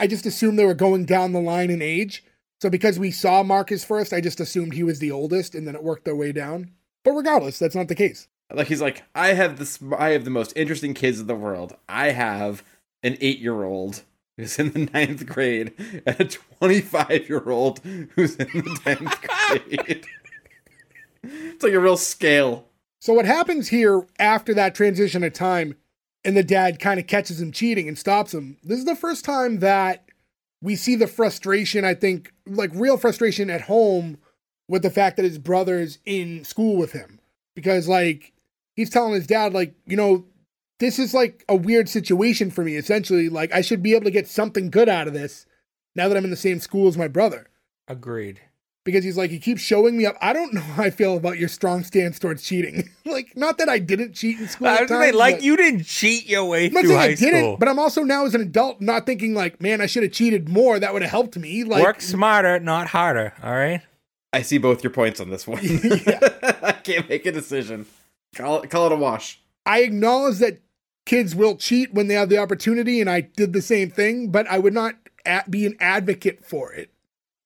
I just assumed they were going down the line in age. So because we saw Marcus first, I just assumed he was the oldest, and then it worked their way down. But regardless, that's not the case. Like, he's like, I have the, I have the most interesting kids in the world. I have an eight-year-old. Who's in the ninth grade, and a twenty-five-year-old who's in the tenth grade. It's like a real scale. So what happens here after that transition of time, and the dad kind of catches him cheating and stops him, this is the first time that we see the frustration, I think, like real frustration at home with the fact that his brother's in school with him. Because, like, he's telling his dad, like, you know, this is like a weird situation for me, essentially. Like, I should be able to get something good out of this now that I'm in the same school as my brother. Agreed. Because he's like, he keeps showing me up. I don't know how I feel about your strong stance towards cheating. Like, not that I didn't cheat in school. I was times, like, you didn't cheat your way through high school. I didn't, but I'm also now as an adult not thinking like, man, I should have cheated more. That would have helped me. Like, work smarter, not harder. All right. I see both your points on this one. I can't make a decision. Call it, call it a wash. I acknowledge that kids will cheat when they have the opportunity, and I did the same thing, but I would not at, be an advocate for it.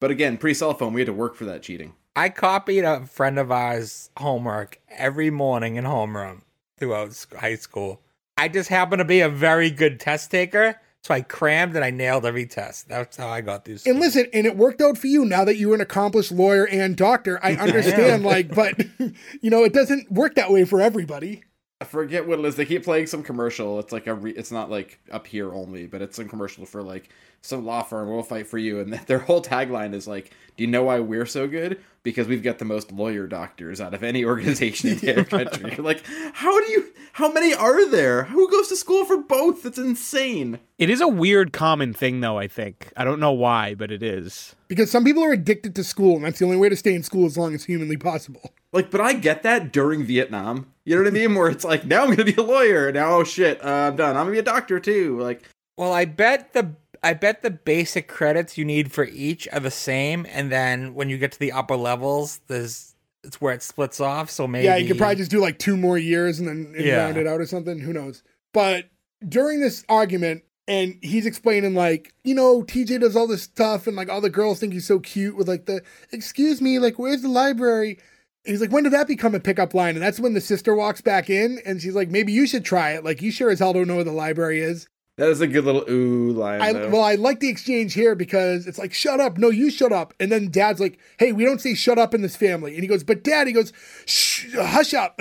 But again, pre-cell phone, we had to work for that cheating. I copied a friend of ours' homework every morning in homeroom throughout high school. I just happened to be a very good test taker, so I crammed and I nailed every test. That's how I got through school. And listen, and it worked out for you. Now that you're an accomplished lawyer and doctor, I understand. I like, but you know, it doesn't work that way for everybody. I forget what it is. They keep playing some commercial. It's like a. Re- it's not like up here only, but it's a commercial for like some law firm. We'll fight for you, and their whole tagline is like, "Do you know why we're so good? Because we've got the most lawyer doctors out of any organization in the entire country." You're like, how do you? How many are there? Who goes to school for both? That's insane. It is a weird common thing, though. I think I don't know why, but it is because some people are addicted to school, and that's the only way to stay in school as long as humanly possible. Like, but I get that during Vietnam. You know what I mean? Where it's like, now I'm going to be a lawyer. Now, oh shit, uh, I'm done. I'm going to be a doctor too. Like, well, I bet the I bet the basic credits you need for each are the same, and then when you get to the upper levels, there's it's where it splits off. So maybe yeah, you could probably just do like two more years and then and yeah. round it out or something. Who knows? But during this argument, and he's explaining like, you know, T J does all this stuff, and like all the girls think he's so cute with like the excuse me, like where's the library? He's like, when did that become a pickup line? And that's when the sister walks back in, and she's like, maybe you should try it. Like, you sure as hell don't know where the library is. That is a good little ooh line, I, Well, I like the exchange here because it's like, shut up. No, you shut up. And then dad's like, hey, we don't say shut up in this family. And he goes, but dad, he goes, shh, hush up.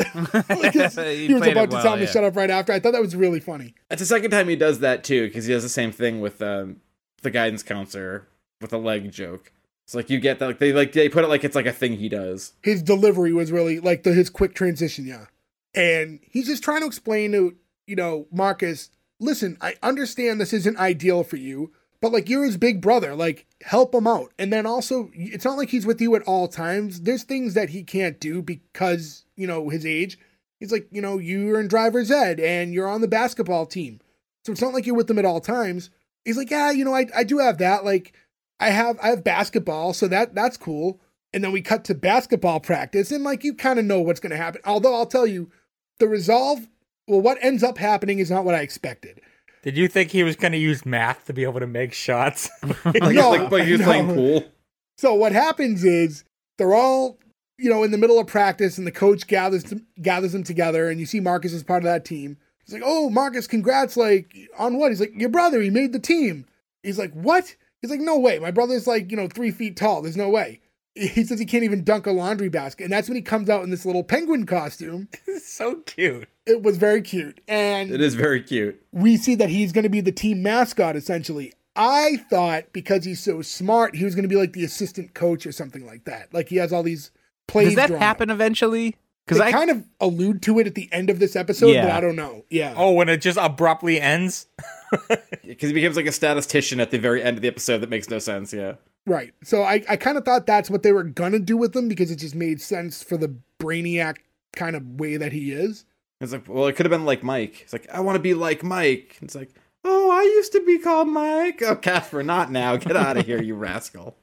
Like his, he was about to well, tell him yeah. to shut up right after. I thought that was really funny. That's the second time he does that, too, because he does the same thing with um, the guidance counselor with a leg joke. It's like you get that, like they like they put it like it's like a thing he does. His delivery was really like the, his quick transition, yeah. And he's just trying to explain to, you know, Marcus, listen, I understand this isn't ideal for you, but like you're his big brother, like help him out. And then also, it's not like he's with you at all times. There's things that he can't do because, you know, his age. He's like, you know, you're in driver's ed and you're on the basketball team. So it's not like you're with them at all times. He's like, yeah, you know, I I do have that, like. I have I have basketball, so that that's cool. And then we cut to basketball practice, and like you kind of know what's going to happen. Although I'll tell you, the resolve, well, what ends up happening is not what I expected. Did you think he was going to use math to be able to make shots? like, no, like, but you're no. playing pool. So what happens is they're all, you know, in the middle of practice, and the coach gathers them, gathers them together, and you see Marcus is part of that team. He's like, "Oh, Marcus, congrats! Like on what?" He's like, "Your brother, he made the team." He's like, "What?" He's like, no way. My brother's like, you know, three feet tall. There's no way. He says he can't even dunk a laundry basket. And that's when he comes out in this little penguin costume. It's so cute. It was very cute. And it is very cute. We see that he's going to be the team mascot, essentially. I thought because he's so smart, he was going to be like the assistant coach or something like that. Like he has all these plays. Does that happen up. eventually? Because I kind of allude to it at the end of this episode, yeah. but I don't know. Yeah. Oh, when it just abruptly ends? Because he becomes like a statistician at the very end of the episode that makes no sense, yeah. Right. So I, I kind of thought that's what they were going to do with him because it just made sense for the brainiac kind of way that he is. It's like, well, it could have been like Mike. It's like, I want to be like Mike. It's like, oh, I used to be called Mike. Oh, Casper, not now. Get out of here, you rascal.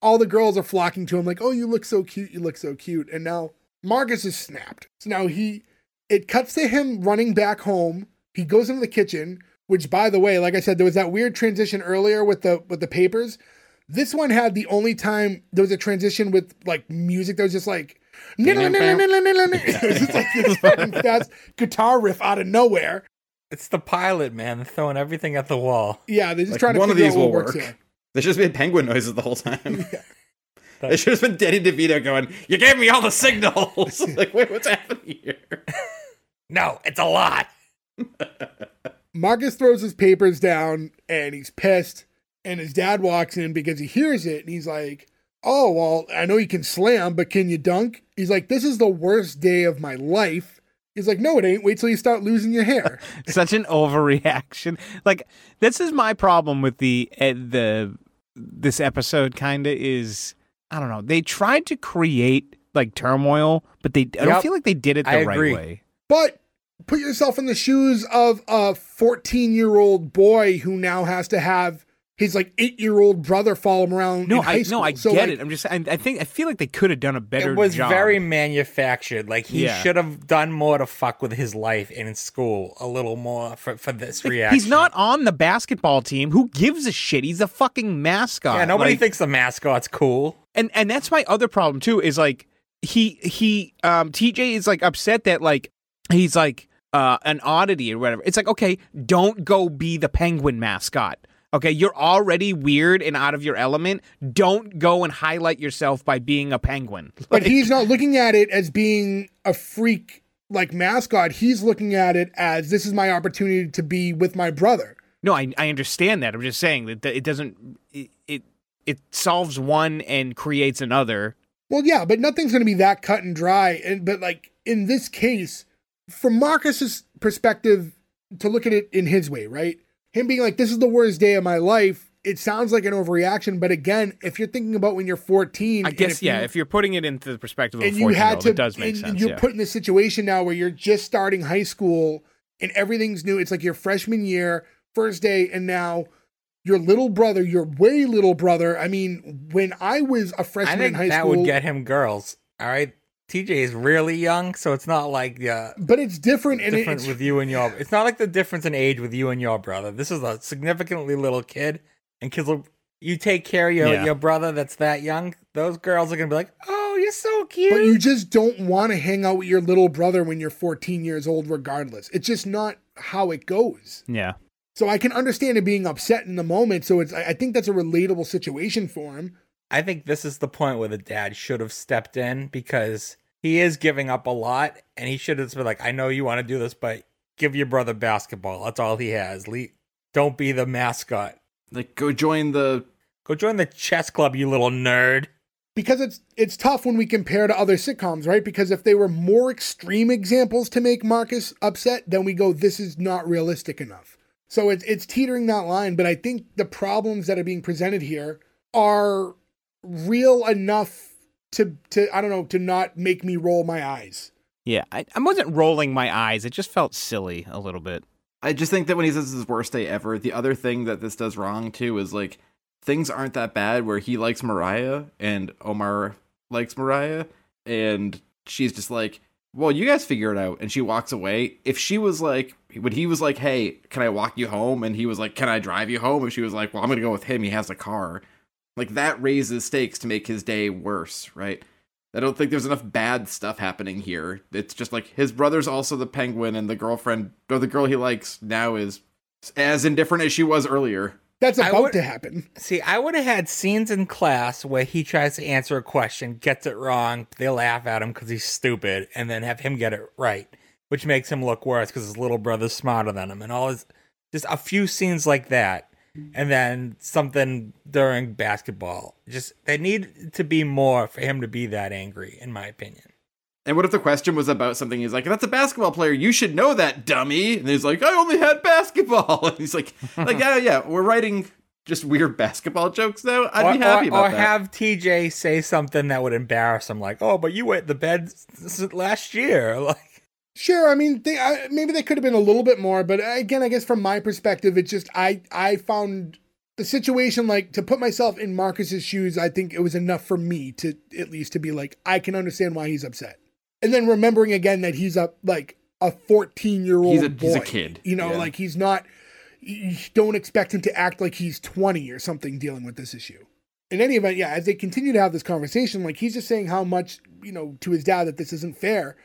All the girls are flocking to him like, oh, you look so cute. You look so cute. And now Marcus is snapped. So now he, it cuts to him running back home. He goes into the kitchen, which, by the way, like I said, there was that weird transition earlier with the with the papers. This one had the only time there was a transition with like music that was just like, it was just like this fast guitar riff out of nowhere. It's the pilot, man. They're throwing everything at the wall. Yeah, they're just like, trying to one figure of these out will what work. Works here. They should have made penguin noises the whole time. Yeah. It should have been Danny DeVito going, you gave me all the signals. Like, wait, what's happening here? No, it's a lot. Marcus throws his papers down, and he's pissed. And his dad walks in because he hears it, and he's like, oh, well, I know you can slam, but can you dunk? He's like, this is the worst day of my life. He's like, no, it ain't. Wait till you start losing your hair. Such an overreaction. Like, this is my problem with the uh, the this episode kind of is... I don't know. They tried to create like turmoil, but they I yep. don't feel like they did it the I right agree. way. But put yourself in the shoes of a fourteen-year-old boy who now has to have his like eight-year-old brother follow him around. No, in high I school. no, I so, get like, it. I'm just I, I think I feel like they could have done a better job. It was job. very manufactured. Like he yeah. should have done more to fuck with his life and in school a little more for, for this like, reaction. He's not on the basketball team. Who gives a shit? He's a fucking mascot. Yeah, nobody like, thinks the mascot's cool. And and that's my other problem too, is like he he um T J is like upset that like he's like uh, an oddity or whatever. It's like, okay, don't go be the penguin mascot. Okay, you're already weird and out of your element. Don't go and highlight yourself by being a penguin. Like, but he's not looking at it as being a freak, like, mascot. He's looking at it as, this is my opportunity to be with my brother. No, I, I understand that. I'm just saying that it doesn't, it, it, it solves one and creates another. Well, yeah, but nothing's going to be that cut and dry. And But, like, in this case, from Marcus's perspective, to look at it in his way, right? Him being like, this is the worst day of my life, it sounds like an overreaction. But again, if you're thinking about when you're fourteen... I guess, if yeah, you, if you're putting it into the perspective of a fourteen-year-old, it does make and sense. You're yeah. put in a situation now where you're just starting high school and everything's new. It's like your freshman year, first day, and now your little brother, your way little brother. I mean, when I was a freshman in high school... I think that would get him girls, all right? T J is really young, so it's not like yeah, but it's different. It's different and it, with you and your. It's not like the difference in age with you and your brother. This is a significantly little kid, and kids will. You take care of your, yeah. your brother that's that young. Those girls are gonna be like, "Oh, you're so cute." But you just don't want to hang out with your little brother when you're fourteen years old, regardless. It's just not how it goes. Yeah. So I can understand it being upset in the moment. So it's. I think that's a relatable situation for him. I think this is the point where the dad should have stepped in, because he is giving up a lot, and he should have been like, I know you want to do this, but give your brother basketball. That's all he has. Le- don't be the mascot. Like, go join the... Go join the chess club, you little nerd. Because it's it's tough when we compare to other sitcoms, right? Because if they were more extreme examples to make Marcus upset, then we go, this is not realistic enough. So it's it's teetering that line, but I think the problems that are being presented here are... real enough to, to I don't know, to not make me roll my eyes. Yeah, I, I wasn't rolling my eyes. It just felt silly a little bit. I just think that when he says his worst day ever, the other thing that this does wrong, too, is, like, things aren't that bad where he likes Mariah and Omar likes Mariah, and she's just like, well, you guys figure it out, and she walks away. If she was like, when he was like, hey, can I walk you home? And he was like, can I drive you home? And she was like, well, I'm going to go with him. He has a car. Like, that raises stakes to make his day worse, right? I don't think there's enough bad stuff happening here. It's just like, his brother's also the penguin, and the girlfriend, or the girl he likes now, is as indifferent as she was earlier. That's about would, to happen. See, I would have had scenes in class where he tries to answer a question, gets it wrong, they laugh at him because he's stupid, and then have him get it right, which makes him look worse because his little brother's smarter than him, and all his, just a few scenes like that. And then something during basketball. Just, they need to be more for him to be that angry, in my opinion. And what if the question was about something? He's like, that's a basketball player. You should know that, dummy. And he's like, I only had basketball. And he's like, like yeah, yeah, we're writing just weird basketball jokes now. I'd or, be happy or, about or that. Or have T J say something that would embarrass him. Like, oh, but you went to bed last year. Like. Sure, I mean, they, I, maybe they could have been a little bit more, but again, I guess from my perspective, it's just, I, I found the situation, like, to put myself in Marcus's shoes, I think it was enough for me to, at least, to be like, I can understand why he's upset. And then remembering again that he's a, like, a fourteen-year-old he's a, boy. He's a kid. You know, yeah. like, he's not, you don't expect him to act like he's twenty or something dealing with this issue. In any event, yeah, as they continue to have this conversation, like, he's just saying how much, you know, to his dad that this isn't fair.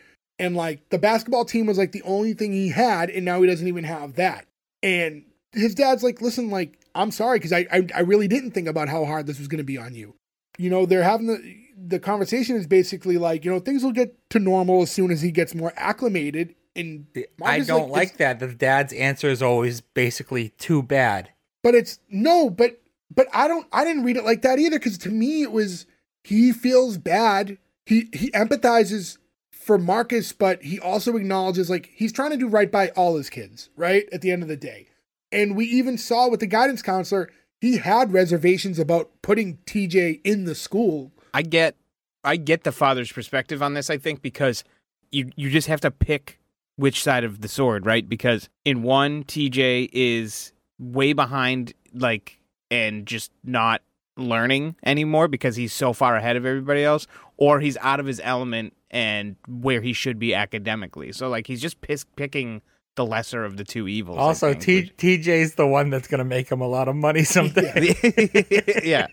And, like, the basketball team was, like, the only thing he had, and now he doesn't even have that. And his dad's like, listen, like, I'm sorry, because I, I I really didn't think about how hard this was going to be on you. You know, they're having the, the conversation is basically like, you know, things will get to normal as soon as he gets more acclimated. And I don't like, like that. The dad's answer is always basically too bad. But it's, no, but but I don't, I didn't read it like that either, because to me it was, he feels bad. He he empathizes for Marcus, but he also acknowledges, like, he's trying to do right by all his kids, right? At the end of the day. And we even saw with the guidance counselor, he had reservations about putting T J in the school. I get I get the father's perspective on this, I think, because you, you just have to pick which side of the sword, right? Because in one, T J is way behind, like, and just not learning anymore because he's so far ahead of everybody else, or he's out of his element and where he should be academically. So, like, he's just piss- picking the lesser of the two evils. Also, T- TJ's the one that's going to make him a lot of money someday. Yeah.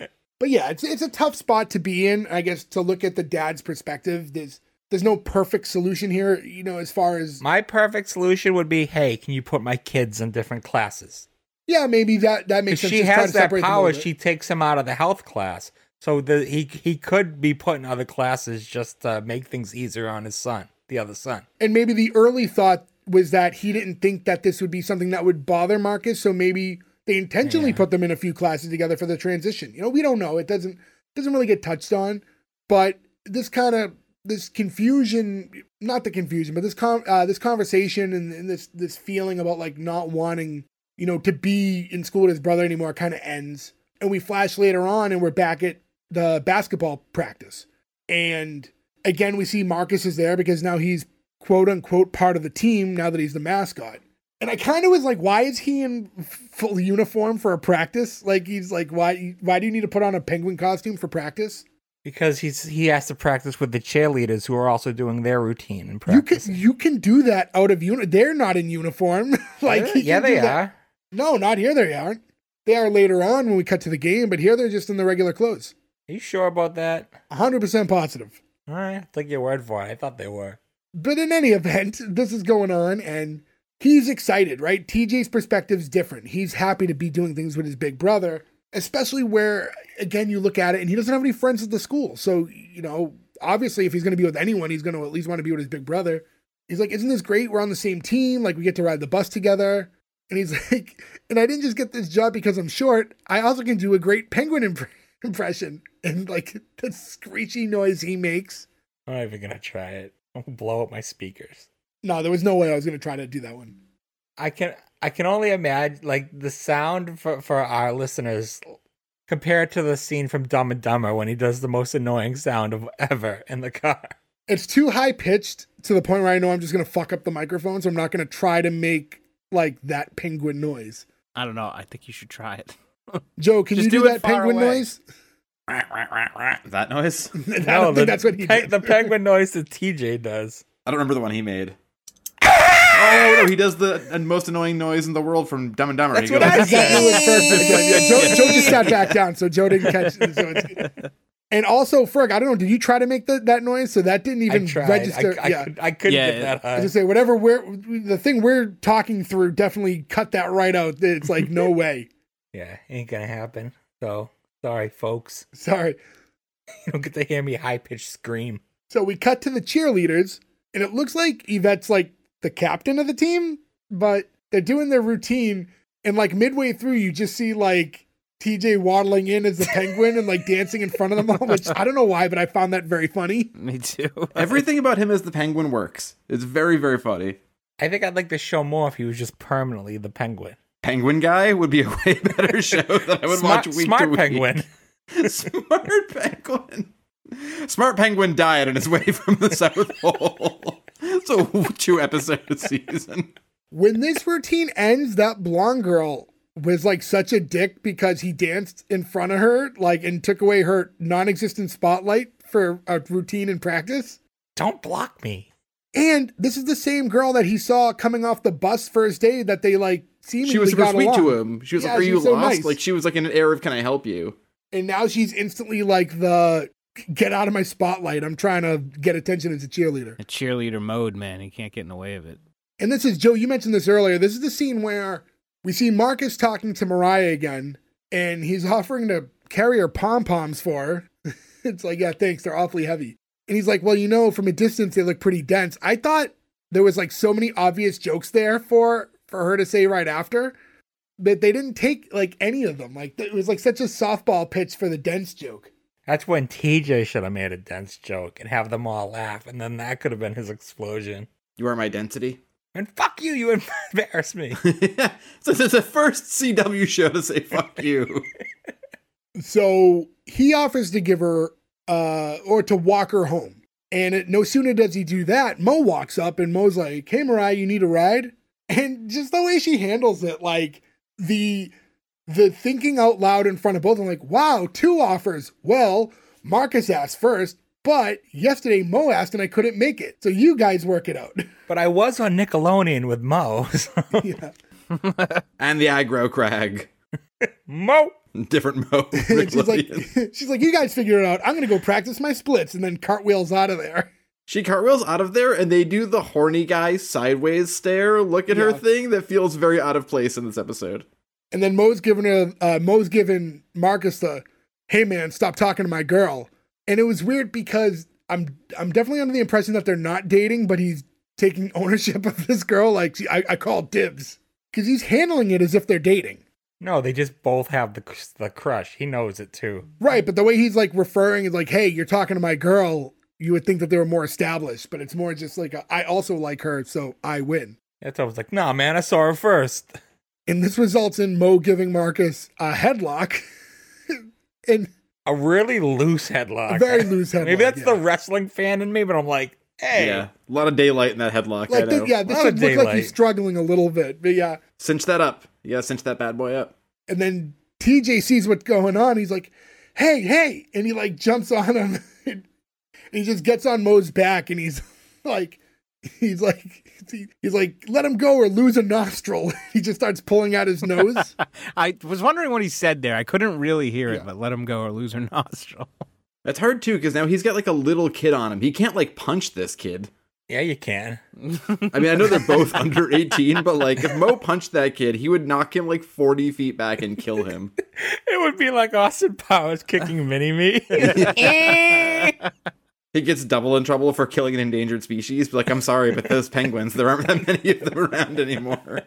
yeah. But, yeah, it's it's a tough spot to be in, I guess, to look at the dad's perspective. There's there's no perfect solution here, you know, as far as... My perfect solution would be, hey, can you put my kids in different classes? Yeah, maybe that, that makes sense. She has that power. She takes him out of the health class. So the, he he could be put in other classes just to make things easier on his son, the other son. And maybe the early thought was that he didn't think that this would be something that would bother Marcus. So maybe they intentionally yeah. put them in a few classes together for the transition. You know, we don't know. It doesn't doesn't really get touched on. But this kind of... this confusion, not the confusion, but this com- uh, this conversation and, and this this feeling about like not wanting, you know, to be in school with his brother anymore kind of ends. And we flash later on and we're back at the basketball practice. And again, we see Marcus is there because now he's quote unquote part of the team now that he's the mascot. And I kind of was like, why is he in full uniform for a practice? Like he's like, why why do you need to put on a penguin costume for practice? Because he's he has to practice with the cheerleaders who are also doing their routine and practice. You can you can do that out of uni. They're not in uniform. like yeah, yeah they that. are. No, not here. They aren't. They are later on when we cut to the game, but here they're just in the regular clothes. Are you sure about that? one hundred percent positive. All right, I'll take your word for it. I thought they were. But in any event, this is going on, and he's excited, right? T J's perspective's different. He's happy to be doing things with his big brother. Especially where, again, you look at it and he doesn't have any friends at the school. So, you know, obviously if he's going to be with anyone, he's going to at least want to be with his big brother. He's like, isn't this great? We're on the same team. Like we get to ride the bus together. And he's like, and I didn't just get this job because I'm short. I also can do a great penguin imp- impression. And like the screechy noise he makes. I'm not even going to try it. I'm going to blow up my speakers. No, there was no way I was going to try to do that one. I can I can only imagine, like, the sound for, for our listeners compared to the scene from Dumb and Dumber when he does the most annoying sound of ever in the car. It's too high-pitched to the point where I know I'm just going to fuck up the microphone, so I'm not going to try to make, like, that penguin noise. I don't know. I think you should try it. Joe, can you do, do that penguin away. noise? That noise? No, I don't the, think that's what he pe- did. The penguin noise that T J does. I don't remember the one he made. Oh, no, he does the most annoying noise in the world from Dumb and Dumber. That's he what goes, I said. Joe, Joe just sat back down, so Joe didn't catch it. So it's, and also, Ferg, I don't know, did you try to make the, that noise? So that didn't even I register. I, I, yeah. could, I couldn't yeah, get that high. I was going to say, whatever we're, the thing we're talking through, definitely cut that right out. It's like, no way. Yeah, ain't going to happen. So, sorry, folks. Sorry. You don't get to hear me high-pitched scream. So we cut to the cheerleaders, and it looks like Yvette's like, the captain of the team, but they're doing their routine, and like midway through you just see like T J waddling in as the penguin and like dancing in front of them all, which I don't know why, but I found that very funny. Me too. Everything about him as the penguin works. It's very, very funny. I think I'd like to show more if he was just permanently the penguin. Penguin Guy would be a way better show that I would smart, watch week smart to week. Penguin. Smart Penguin. Smart Penguin died on his way from the South Pole. So two episodes a season. When this routine ends, that blonde girl was like such a dick because he danced in front of her, like, and took away her non-existent spotlight for a routine in practice. Don't block me. And this is the same girl that he saw coming off the bus first day that they like seemingly She was super sweet along. to him. She was yeah, like, "Are you so lost?" Nice. Like she was like in an air of "Can I help you?" And now she's instantly like the. Get out of my spotlight. I'm trying to get attention as a cheerleader. A cheerleader mode, man. He can't get in the way of it. And this is, Joe, you mentioned this earlier. This is the scene where we see Marcus talking to Mariah again, and he's offering to carry her pom-poms for her. It's like, yeah, thanks. They're awfully heavy. And he's like, well, you know, from a distance, they look pretty dense. I thought there was like so many obvious jokes there for, for her to say right after, but they didn't take like any of them. Like it was like such a softball pitch for the dense joke. That's when T J should have made a dense joke and have them all laugh, and then that could have been his explosion. You are my density? And fuck you, you embarrass me. Yeah. So this is the first C W show to say fuck you. So he offers to give her, uh, or to walk her home. And it, no sooner does he do that, Mo walks up, and Mo's like, hey, Mariah, you need a ride? And just the way she handles it, like, the... The thinking out loud in front of both of them, like, wow, two offers. Well, Marcus asked first, but yesterday Mo asked and I couldn't make it. So you guys work it out. But I was on Nickelodeon with Mo. So. Yeah. And the aggro crag. Mo. Different Mo. she's, like, she's like, you guys figure it out. I'm going to go practice my splits and then cartwheels out of there. She cartwheels out of there, and they do the horny guy sideways stare look at yeah. her thing that feels very out of place in this episode. And then Mo's giving her, uh, Mo's giving Marcus the, hey man, stop talking to my girl. And it was weird because I'm I'm definitely under the impression that they're not dating, but he's taking ownership of this girl. Like, she, I, I call dibs because he's handling it as if they're dating. No, they just both have the the crush. He knows it too. Right, but the way he's like referring is like, hey, you're talking to my girl. You would think that they were more established, but it's more just like, a, I also like her, so I win. That's why I was like, nah, man, I saw her first. And this results in Mo giving Marcus a headlock. and a really loose headlock. A very loose headlock. Maybe that's yeah. the wrestling fan in me, but I'm like, hey. Yeah, a lot of daylight in that headlock. Like I know. The, yeah, this should look like he's struggling a little bit, but yeah. Cinch that up. Yeah, cinch that bad boy up. And then T J sees what's going on. He's like, hey, hey. And he like jumps on him. He just gets on Mo's back and he's like, he's like, he's like, let him go or lose a nostril. He just starts pulling out his nose. I was wondering what he said there. I couldn't really hear it, yeah. but let him go or lose a nostril. That's hard too, because now he's got like a little kid on him. He can't like punch this kid. Yeah, you can. I mean, I know they're both under eighteen, but like if Mo punched that kid, he would knock him like forty feet back and kill him. It would be like Austin Powers kicking Mini-Me. He gets double in trouble for killing an endangered species. Like, I'm sorry, but those penguins, there aren't that many of them around anymore.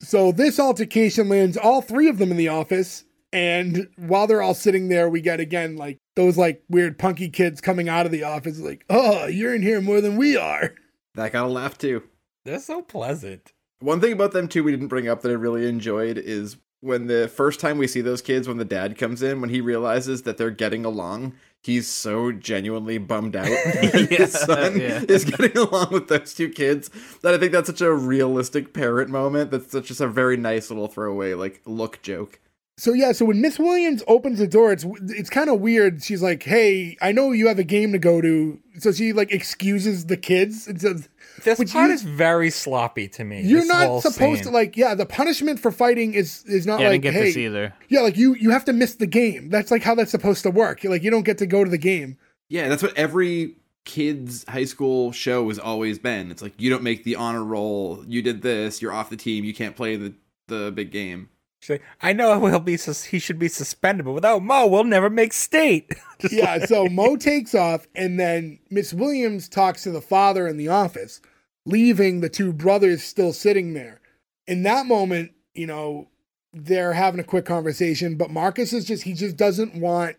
So this altercation lands all three of them in the office. And while they're all sitting there, we get, again, like those like weird punky kids coming out of the office. Like, oh, you're in here more than we are. That got a laugh, too. They're so pleasant. One thing about them, too, we didn't bring up that I really enjoyed is when the first time we see those kids, when the dad comes in, when he realizes that they're getting along, he's so genuinely bummed out that yeah, his son yeah. is getting along with those two kids that I think that's such a realistic parent moment. That's such just a very nice little throwaway, like, look joke. So, yeah, so when Miss Williams opens the door, it's it's kind of weird. She's like, hey, I know you have a game to go to. So she, like, excuses the kids and says... This part you, is very sloppy to me. You're not supposed scene. to, like, yeah, the punishment for fighting is is not yeah, like, hey... I didn't get this either. Yeah, like, you, you have to miss the game. That's, like, how that's supposed to work. You're, like, you don't get to go to the game. Yeah, that's what every kid's high school show has always been. It's like, you don't make the honor roll. You did this. You're off the team. You can't play the, the big game. I know he'll be sus- he should be suspended, but without Mo, we'll never make state. yeah, like. So Mo takes off, and then Miss Williams talks to the father in the office, leaving the two brothers still sitting there. In that moment, you know, they're having a quick conversation, but Marcus is just, he just doesn't want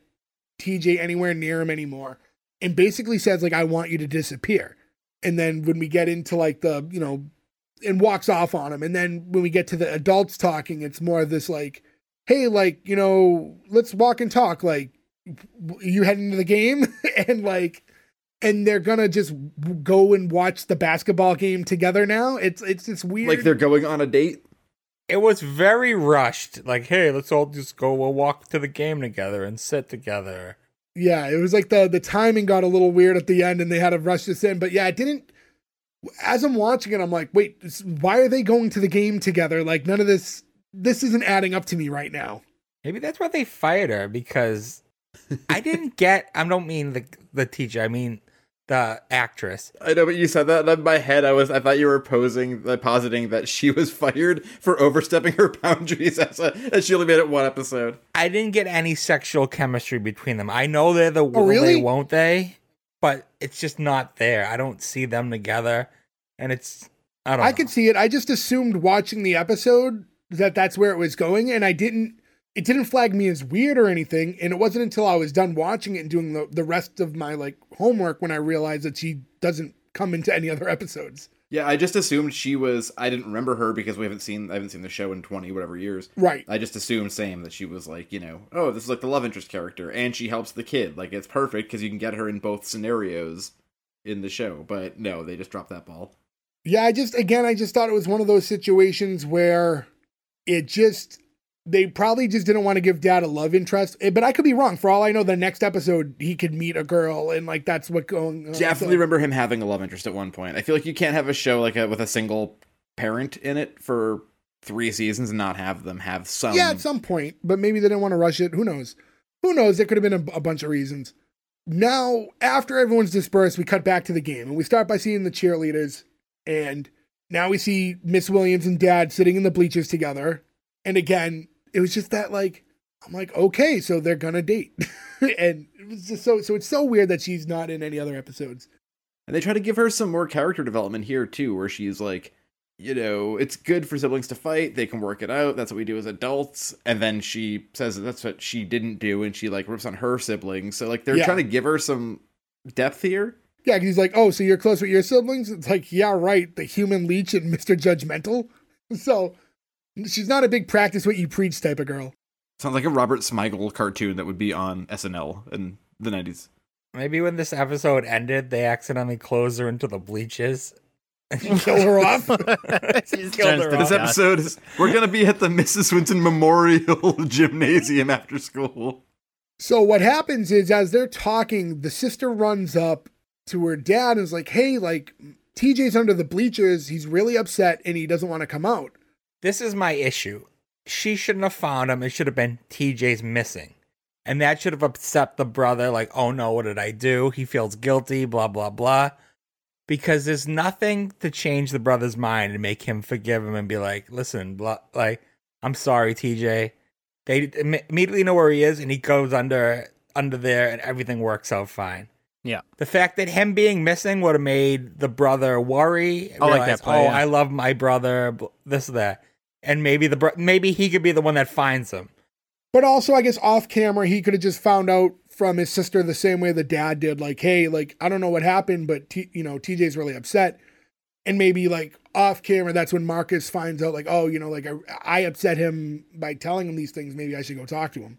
T J anywhere near him anymore, and basically says, like, I want you to disappear. And then when we get into, like, the, you know, and walks off on him. And then when we get to the adults talking, it's more of this like, hey, like, you know, let's walk and talk. Like, you heading to the game? and like, and they're going to just go and watch the basketball game together now. It's, it's just weird. Like they're going on a date. It was very rushed. Like, hey, let's all just go. We'll walk to the game together and sit together. Yeah. It was like the, the timing got a little weird at the end and they had to rush this in, but yeah, it didn't, as I'm watching it, I'm like, wait, why are they going to the game together? Like, none of this, this isn't adding up to me right now. Maybe that's why they fired her, because I didn't get, I don't mean the the teacher, I mean the actress. I know, but you said that, and in my head, I was, I thought you were posing, like, positing that she was fired for overstepping her boundaries as, a, as she only made it one episode. I didn't get any sexual chemistry between them. I know they're the, oh, really? They, won't they? But it's just not there. I don't see them together. And it's, I don't know. I could see it. I just assumed watching the episode that that's where it was going. And I didn't, it didn't flag me as weird or anything. And it wasn't until I was done watching it and doing the, the rest of my like homework when I realized that she doesn't come into any other episodes. Yeah, I just assumed she was, I didn't remember her because we haven't seen, I haven't seen the show in twenty, whatever years. Right. I just assumed, same, that she was like, you know, oh, this is like the love interest character, and she helps the kid. Like, it's perfect because you can get her in both scenarios in the show. But no, they just dropped that ball. Yeah, I just, again, I just thought it was one of those situations where it just, they probably just didn't want to give dad a love interest. But I could be wrong. For all I know, the next episode, he could meet a girl, and, like, that's what going on. Definitely so. Remember him having a love interest at one point. I feel like you can't have a show, like, a, with a single parent in it for three seasons and not have them have some. Yeah, at some point. But maybe they didn't want to rush it. Who knows? Who knows? There could have been a, a bunch of reasons. now, after everyone's dispersed, we cut back to the game, and we start by seeing the cheerleaders, and now we see Miss Williams and Dad sitting in the bleachers together, and again, it was just that, like, I'm like, okay, so they're gonna date, and it was just so, so it's so weird that she's not in any other episodes. And they try to give her some more character development here, too, where she's like, you know, it's good for siblings to fight. They can work it out. That's what we do as adults. And then she says that that's what she didn't do. And she like rips on her siblings. So like they're yeah. trying to give her some depth here. Yeah. Because he's like, oh, so you're close with your siblings. It's like, yeah, right. The human leech and Mister Judgmental. So she's not a big practice what you preach type of girl. Sounds like a Robert Smigel cartoon that would be on S N L in the nineties. Maybe when this episode ended, they accidentally closed her into the bleachers. Kill her off. She's killed her this off. Episode is we're gonna be at the Missus Winton Memorial Gymnasium after school. So what happens is, as they're talking, the sister runs up to her dad and is like, hey, like T J's under the bleachers, he's really upset and he doesn't want to come out. This is my issue. She shouldn't have found him. It should have been T J's missing, and that should have upset the brother. Like, oh no, what did I do? He feels guilty, blah blah blah. Because there's nothing to change the brother's mind and make him forgive him and be like, listen, blah, like, I'm sorry, T J. They immediately know where he is, and he goes under under there, and everything works out fine. Yeah. The fact that him being missing would have made the brother worry. I realize, like that play, oh, yeah. I love my brother, this, that. And maybe the bro- maybe he could be the one that finds him. But also, I guess off camera, he could have just found out from his sister the same way the dad did, like, hey, like, I don't know what happened, but, T- you know, T J's really upset. And maybe, like, off camera, that's when Marcus finds out, like, oh, you know, like, I, I upset him by telling him these things. Maybe I should go talk to him.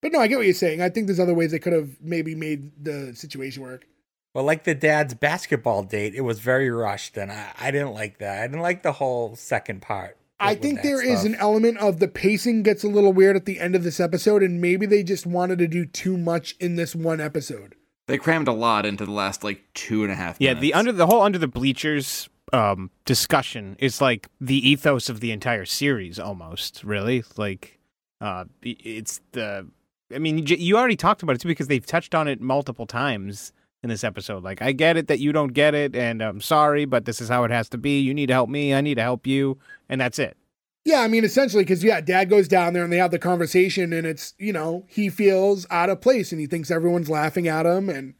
But no, I get what you're saying. I think there's other ways they could have maybe made the situation work. Well, like the dad's basketball date, it was very rushed, and I, I didn't like that. I didn't like the whole second part. I think there stuff. is an element of the pacing gets a little weird at the end of this episode, and maybe they just wanted to do too much in this one episode. They crammed a lot into the last, like, two and a half minutes. Yeah, the under the whole under the bleachers um, discussion is, like, the ethos of the entire series, almost, really. Like, uh, it's the... I mean, you already talked about it, too, because they've touched on it multiple times in this episode. Like, I get it that you don't get it, and I'm sorry, but this is how it has to be. You need to help me. I need to help you. And that's it. Yeah, I mean, essentially, because, yeah, Dad goes down there and they have the conversation, and it's, you know, he feels out of place, and he thinks everyone's laughing at him, and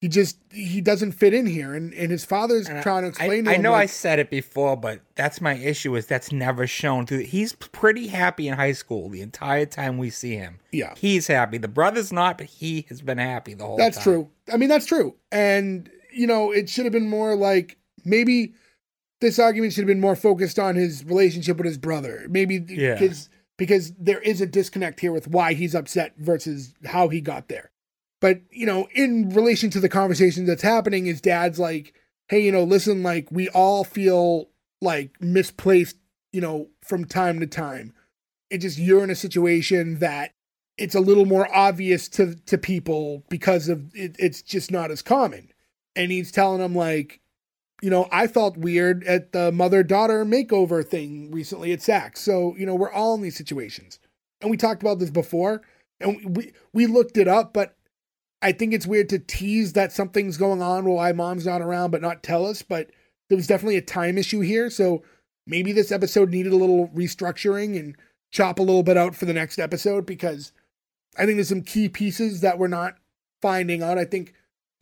he just, he doesn't fit in here, and, and his father's and trying to explain I, to I, him. I know like, I said it before, but that's my issue, is that's never shown. Through. He's pretty happy in high school the entire time we see him. Yeah. He's happy. The brother's not, but he has been happy the whole that's time. That's true. I mean, that's true. And, you know, it should have been more like, maybe... this argument should have been more focused on his relationship with his brother. Maybe yeah. because, because there is a disconnect here with why he's upset versus how he got there. But, you know, in relation to the conversation that's happening, his dad's like, hey, you know, listen, like, we all feel, like, misplaced, you know, from time to time. It just, you're in a situation that it's a little more obvious to, to people because of it, it's just not as common. And he's telling them, like, you know, I felt weird at the mother-daughter makeover thing recently at Saks. So, you know, we're all in these situations. And we talked about this before, and we we looked it up, but I think it's weird to tease that something's going on while Mom's not around, but not tell us. But there was definitely a time issue here, so maybe this episode needed a little restructuring and chop a little bit out for the next episode, because I think there's some key pieces that we're not finding out. I think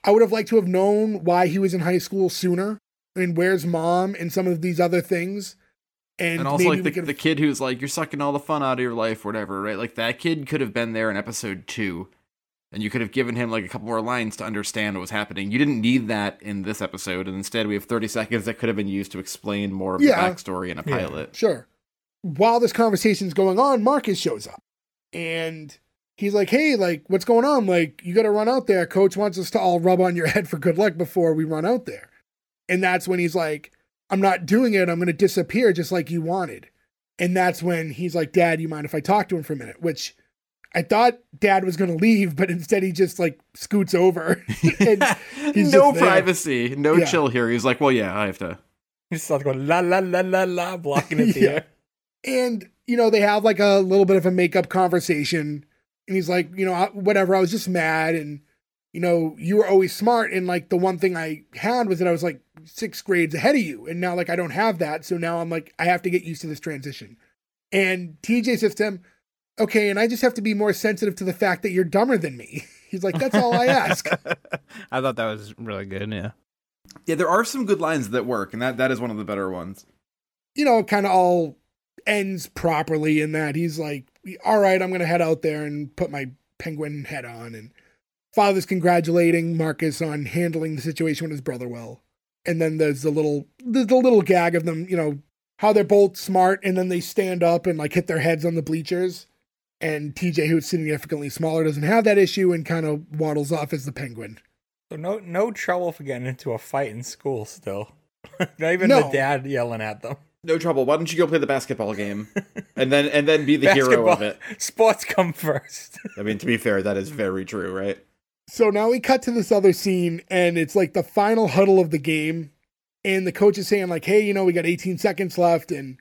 I would have liked to have known why he was in high school sooner. I mean, where's Mom and some of these other things? And, and also, like, the, the kid who's like, you're sucking all the fun out of your life, whatever, right? Like, that kid could have been there in episode two, and you could have given him, like, a couple more lines to understand what was happening. You didn't need that in this episode, and instead we have thirty seconds that could have been used to explain more of yeah. the backstory in a yeah. pilot. Sure. While this conversation's going on, Marcus shows up, and he's like, hey, like, what's going on? Like, you got to run out there. Coach wants us to all rub on your head for good luck before we run out there. And that's when he's like, I'm not doing it. I'm going to disappear just like you wanted. And that's when he's like, Dad, you mind if I talk to him for a minute? Which I thought Dad was going to leave, but instead he just, like, scoots over. And he's no privacy. No yeah. chill here. He's like, well, yeah, I have to. He's just going la, la, la, la, la, blocking it yeah. the air. And, you know, they have, like, a little bit of a makeup conversation. And he's like, you know, whatever, I was just mad. And, you know, you were always smart. And like the one thing I had was that I was like six grades ahead of you. And now like, I don't have that. So now I'm like, I have to get used to this transition. And T J says to him, okay, and I just have to be more sensitive to the fact that you're dumber than me. He's like, that's all I ask. I thought that was really good. Yeah. Yeah. There are some good lines that work. And that, that is one of the better ones. You know, it kind of all ends properly in that he's like, all right, I'm going to head out there and put my penguin head on. And Father's congratulating Marcus on handling the situation with his brother well. And then there's the little, there's the little gag of them, you know, how they're both smart. And then they stand up and like hit their heads on the bleachers. And T J, who's significantly smaller, doesn't have that issue and kind of waddles off as the penguin. So no no trouble for getting into a fight in school still. Not even no. The dad yelling at them. No trouble. Why don't you go play the basketball game and then and then be the hero of it? Sports come first. I mean, to be fair, that is very true, right? So now we cut to this other scene, and it's like the final huddle of the game. And the coach is saying like, hey, you know, we got eighteen seconds left, and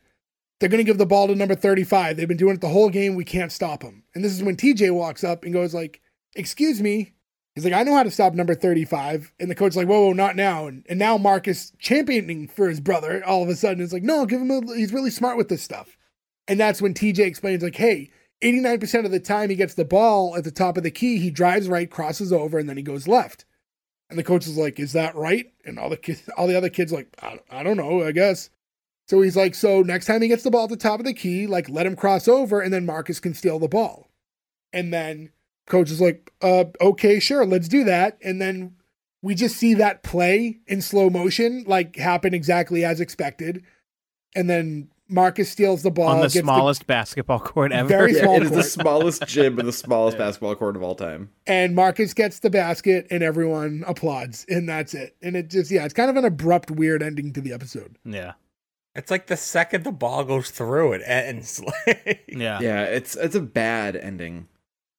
they're going to give the ball to number thirty-five. They've been doing it the whole game. We can't stop them. And this is when T J walks up and goes like, excuse me. He's like, I know how to stop number thirty-five. And the coach's like, whoa, whoa, not now. And, and now Marcus championing for his brother all of a sudden is like, no, give him a, he's really smart with this stuff. And that's when T J explains like, hey, eighty-nine percent of the time he gets the ball at the top of the key, he drives right, crosses over, and then he goes left. And the coach is like, is that right? And all the kids, all the other kids are like, I, I don't know, I guess. So he's like, so next time he gets the ball at the top of the key, like let him cross over and then Marcus can steal the ball. And then coach is like, uh, okay, sure, let's do that. And then we just see that play in slow motion, like happen exactly as expected. And then Marcus steals the ball. On the smallest the... basketball court ever. Very yeah, small it court. It is the smallest gym and the smallest yeah. basketball court of all time. And Marcus gets the basket and everyone applauds and that's it. And it just, yeah, it's kind of an abrupt, weird ending to the episode. Yeah. It's like the second the ball goes through, it ends. yeah, yeah. It's it's a bad ending.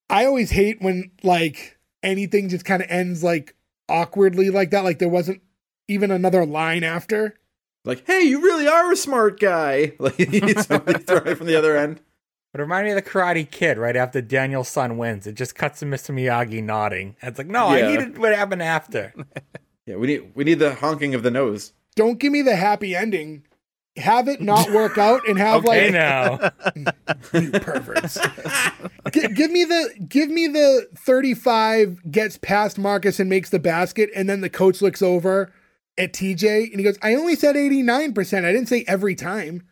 I always hate when like anything just kind of ends like awkwardly like that. Like there wasn't even another line after. Like, hey, you really are a smart guy. Like it's right from the other end. But it reminded me of the Karate Kid right after Daniel's son wins. It just cuts to Mister Miyagi nodding. And it's like, no, yeah. I needed what happened after. yeah, we need we need the honking of the nose. Don't give me the happy ending. Have it not work out and have okay, like now. You perverts. G- give me the give me the thirty-five gets past Marcus and makes the basket, and then the coach looks over at T J and he goes, I only said eighty-nine percent. I didn't say every time.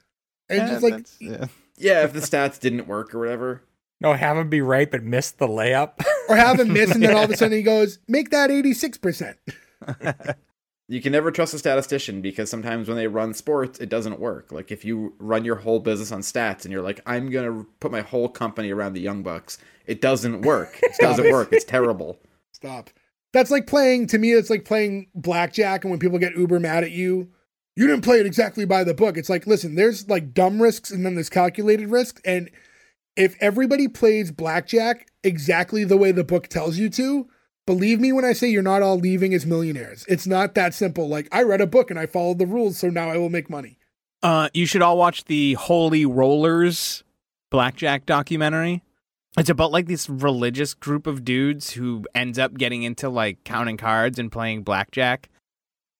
And yeah, just like yeah. yeah, if the stats didn't work or whatever. No, have him be right but miss the layup. Or have him miss and then all of a sudden he goes, make that eighty-six percent. You can never trust a statistician because sometimes when they run sports, it doesn't work. Like if you run your whole business on stats and you're like, I'm going to put my whole company around the Young Bucks. It doesn't work. It doesn't work. It's terrible. Stop. That's like playing, to me, it's like playing blackjack. And when people get uber mad at you, you didn't play it exactly by the book. It's like, listen, there's like dumb risks and then there's calculated risks. And if everybody plays blackjack exactly the way the book tells you to, believe me when I say you're not all leaving as millionaires. It's not that simple. Like, I read a book and I followed the rules, so now I will make money. Uh, you should all watch the Holy Rollers blackjack documentary. It's about, like, this religious group of dudes who ends up getting into, like, counting cards and playing blackjack.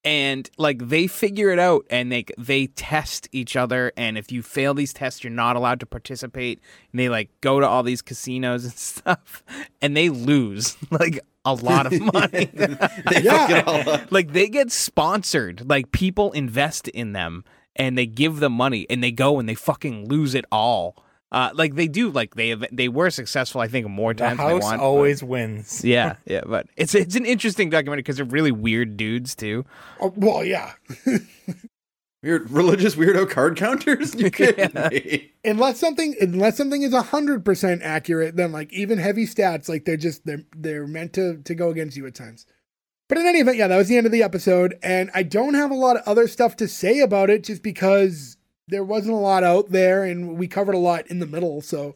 And, like, they figure it out and they they test each other. And if you fail these tests, you're not allowed to participate. And they, like, go to all these casinos and stuff. And they lose, like, a lot of money. they yeah. Like they get sponsored. Like people invest in them and they give them money and they go and they fucking lose it all. Uh, like they do. Like they they were successful. I think more times. The house than they want, always but, wins. Yeah, yeah. But it's it's an interesting documentary because they're really weird dudes too. Oh, well, yeah. Weird religious weirdo card counters. You kidding yeah. me? Unless something, unless something is a hundred percent accurate, then like even heavy stats, like they're just they're they're meant to to go against you at times. But in any event, yeah, that was the end of the episode, and I don't have a lot of other stuff to say about it, just because there wasn't a lot out there, and we covered a lot in the middle. So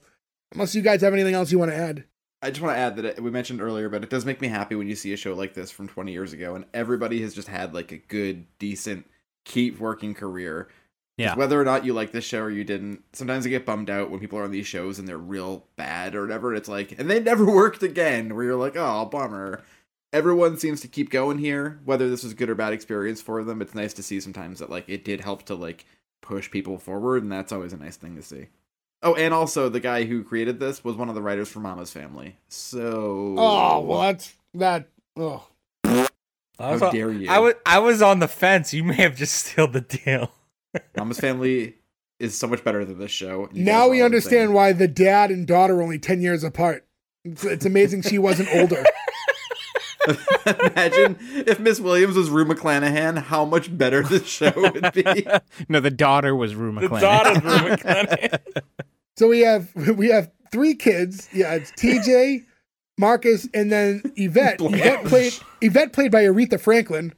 unless you guys have anything else you want to add, I just want to add that it, we mentioned earlier, but it does make me happy when you see a show like this from twenty years ago, and everybody has just had like a good, decent. Keep working career. Yeah. Whether or not you like this show or you didn't, sometimes I get bummed out when people are on these shows and they're real bad or whatever. It's like, and they never worked again, where you're like, oh, bummer. everyone seems to keep going here, whether this was a good or bad experience for them. It's nice to see sometimes that, like, it did help to, like, push people forward, and that's always a nice thing to see. Oh, and also the guy who created this was one of the writers for Mama's Family. So oh, well, that's that. Oh, how was, dare you? I was I was on the fence. You may have just sealed the deal. Mama's Family is so much better than this show. You now we understand why the dad and daughter are only ten years apart. It's, it's amazing she wasn't older. Imagine if Miss Williams was Rue McClanahan, how much better this show would be. No, the daughter was Rue McClanahan. The daughter's Rue McClanahan. So we have we have three kids. Yeah, it's T J, Marcus, and then Yvette. Yvette played Yvette played by Aretha Franklin.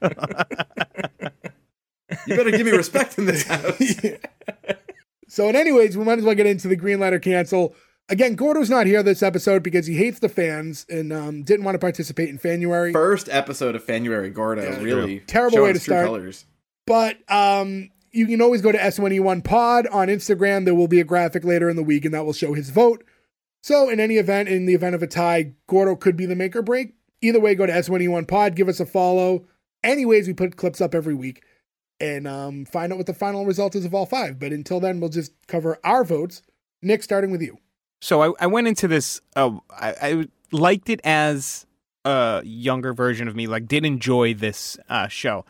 You better give me respect in this house. Yeah. So, and anyways, we might as well get into the green light or cancel. Again, Gordo's not here this episode because he hates the fans and um, didn't want to participate in Fanuary. First episode of Fanuary, Gordo, yeah, really. True. Terrible way to start. Colors. But um, you can always go to S one E one Pod on Instagram. There will be a graphic later in the week, and that will show his vote. So in any event, in the event of a tie, Gordo could be the make or break. Either way, go to S one E one Pod, give us a follow. Anyways, we put clips up every week and um, find out what the final result is of all five. But until then, we'll just cover our votes. Nick, starting with you. So I, I went into this, uh, I, I liked it as a younger version of me, like did enjoy this uh, show.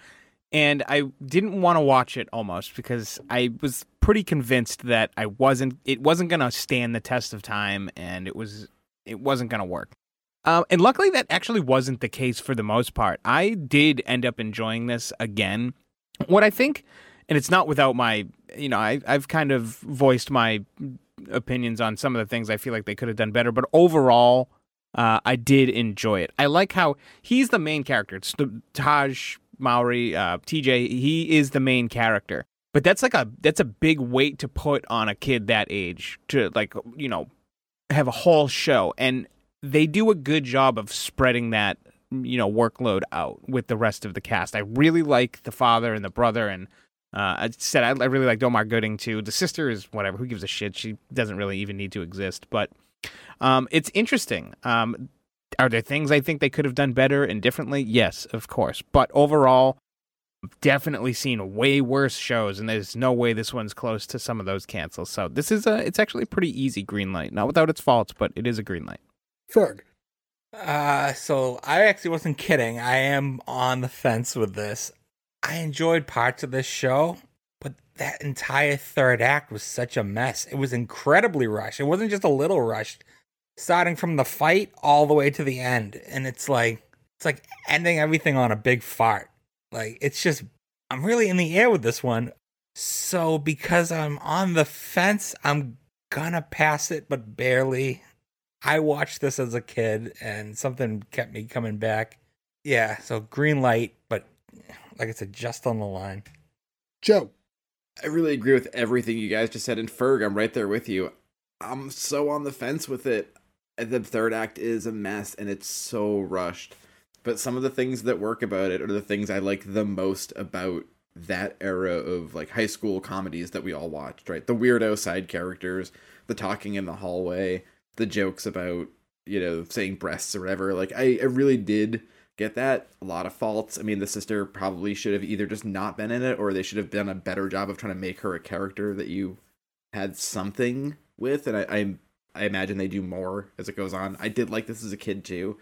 And I didn't want to watch it almost because I was pretty convinced that I wasn't, it wasn't going to stand the test of time and it was, it wasn't going to work. Um, and luckily that actually wasn't the case for the most part. I did end up enjoying this again. What I think, and it's not without my, you know, I, I've kind of voiced my opinions on some of the things I feel like they could have done better, but overall uh, I did enjoy it. I like how he's the main character. It's the Tahj Mowry, uh, T J, he is the main character, but that's like a that's a big weight to put on a kid that age to, like, you know, have a whole show, and they do a good job of spreading that, you know, workload out with the rest of the cast. I really like the father and the brother, and Uh, I said I, I really liked Omar Gooding too. The sister is whatever. Who gives a shit? She doesn't really even need to exist. But um, it's interesting. Um, are there things I think they could have done better and differently? Yes, of course. But overall, I've definitely seen way worse shows, and there's no way this one's close to some of those cancels. So this is a it's actually a pretty easy green light. Not without its faults, but it is a green light. Ferg. Uh, so I actually wasn't kidding. I am on the fence with this. I enjoyed parts of this show, but that entire third act was such a mess. It was incredibly rushed. It wasn't just a little rushed, starting from the fight all the way to the end. And it's like, it's like ending everything on a big fart. Like, it's just, I'm really in the air with this one. So because I'm on the fence, I'm gonna pass it, but barely. I watched this as a kid and something kept me coming back. Yeah. So green light, but like I said, just on the line. Joe. I really agree with everything you guys just said. And Ferg, I'm right there with you. I'm so on the fence with it. The third act is a mess and it's so rushed. But some of the things that work about it are the things I like the most about that era of, like, high school comedies that we all watched, right? The weirdo side characters, the talking in the hallway, the jokes about, you know, saying breasts or whatever. Like, I, I really did get that. A lot of faults. I mean, the sister probably should have either just not been in it, or they should have done a better job of trying to make her a character that you had something with. And I, I, I imagine they do more as it goes on. I did like this as a kid too,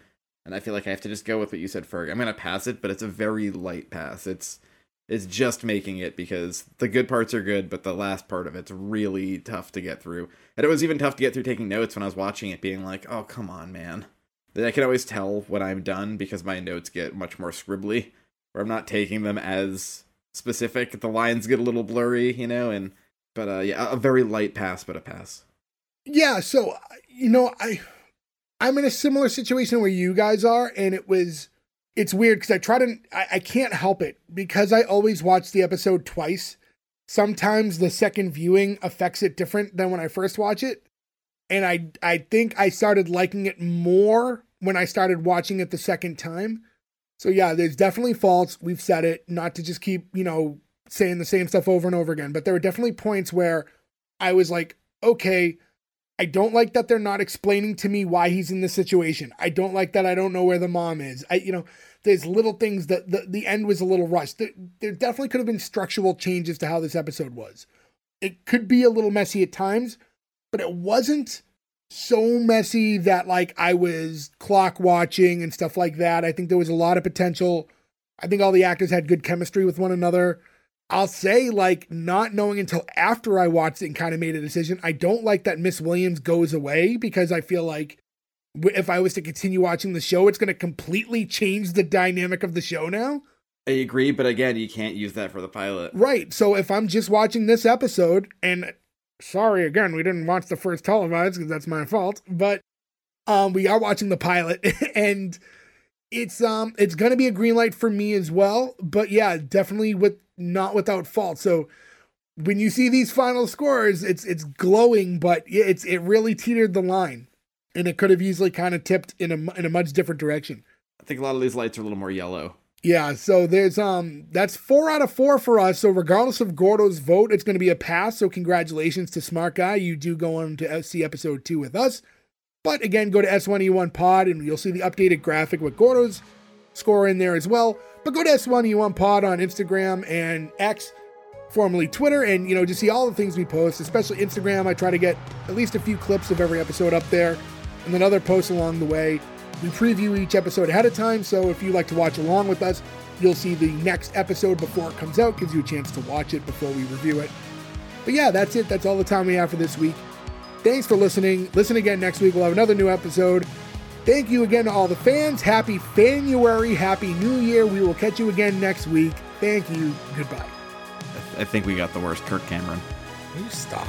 and I feel like I have to just go with what you said, Ferg. I'm gonna pass it, but it's a very light pass. It's it's just making it because the good parts are good, but the last part of it's really tough to get through. And it was even tough to get through taking notes when I was watching it, being like, oh, come on, man. That I can always tell when I'm done because my notes get much more scribbly, or I'm not taking them as specific. The lines get a little blurry, you know, and, but uh, yeah, a very light pass, but a pass. Yeah. So, you know, I, I'm in a similar situation where you guys are, and it was, it's weird. Cause I try to, I, I can't help it because I always watch the episode twice. Sometimes the second viewing affects it different than when I first watch it. And I I think I started liking it more when I started watching it the second time. So yeah, there's definitely faults. We've said it, not to just keep, you know, saying the same stuff over and over again. But there were definitely points where I was like, okay, I don't like that they're not explaining to me why he's in this situation. I don't like that I don't know where the mom is. I, you know, there's little things that the, the end was a little rushed. There, there definitely could have been structural changes to how this episode was. It could be a little messy at times, but it wasn't so messy that like I was clock watching and stuff like that. I think there was a lot of potential. I think all the actors had good chemistry with one another. I'll say, like, not knowing until after I watched it and kind of made a decision, I don't like that Miss Williams goes away, because I feel like if I was to continue watching the show, it's going to completely change the dynamic of the show now. I agree, but again, you can't use that for the pilot. Right, so if I'm just watching this episode, and sorry again, we didn't watch the first televised because that's my fault, but um, we are watching the pilot, and it's um it's going to be a green light for me as well, but yeah, definitely with not without fault. So when you see these final scores, it's it's glowing, but it's it really teetered the line, and it could have easily kind of tipped in a in a much different direction. I think a lot of these lights are a little more yellow. Yeah, so there's um that's four out of four for us. So regardless of Gordo's vote, it's going to be a pass. So congratulations to Smart Guy. You do go on to see episode two with us. But again, go to S one E one Pod and you'll see the updated graphic with Gordo's score in there as well. But go to S one E one Pod on Instagram and X, formerly Twitter, and, you know, just see all the things we post, especially Instagram. I try to get at least a few clips of every episode up there and then other posts along the way. We preview each episode ahead of time, so if you like to watch along with us, you'll see the next episode before it comes out. Gives you a chance to watch it before we review it. But yeah, that's it. That's all the time we have for this week. Thanks for listening. Listen again next week. We'll have another new episode. Thank you again to all the fans. Happy Fanuary. Happy New Year. We will catch you again next week. Thank you. Goodbye. I, th- I think we got the worst Kirk Cameron. You stop.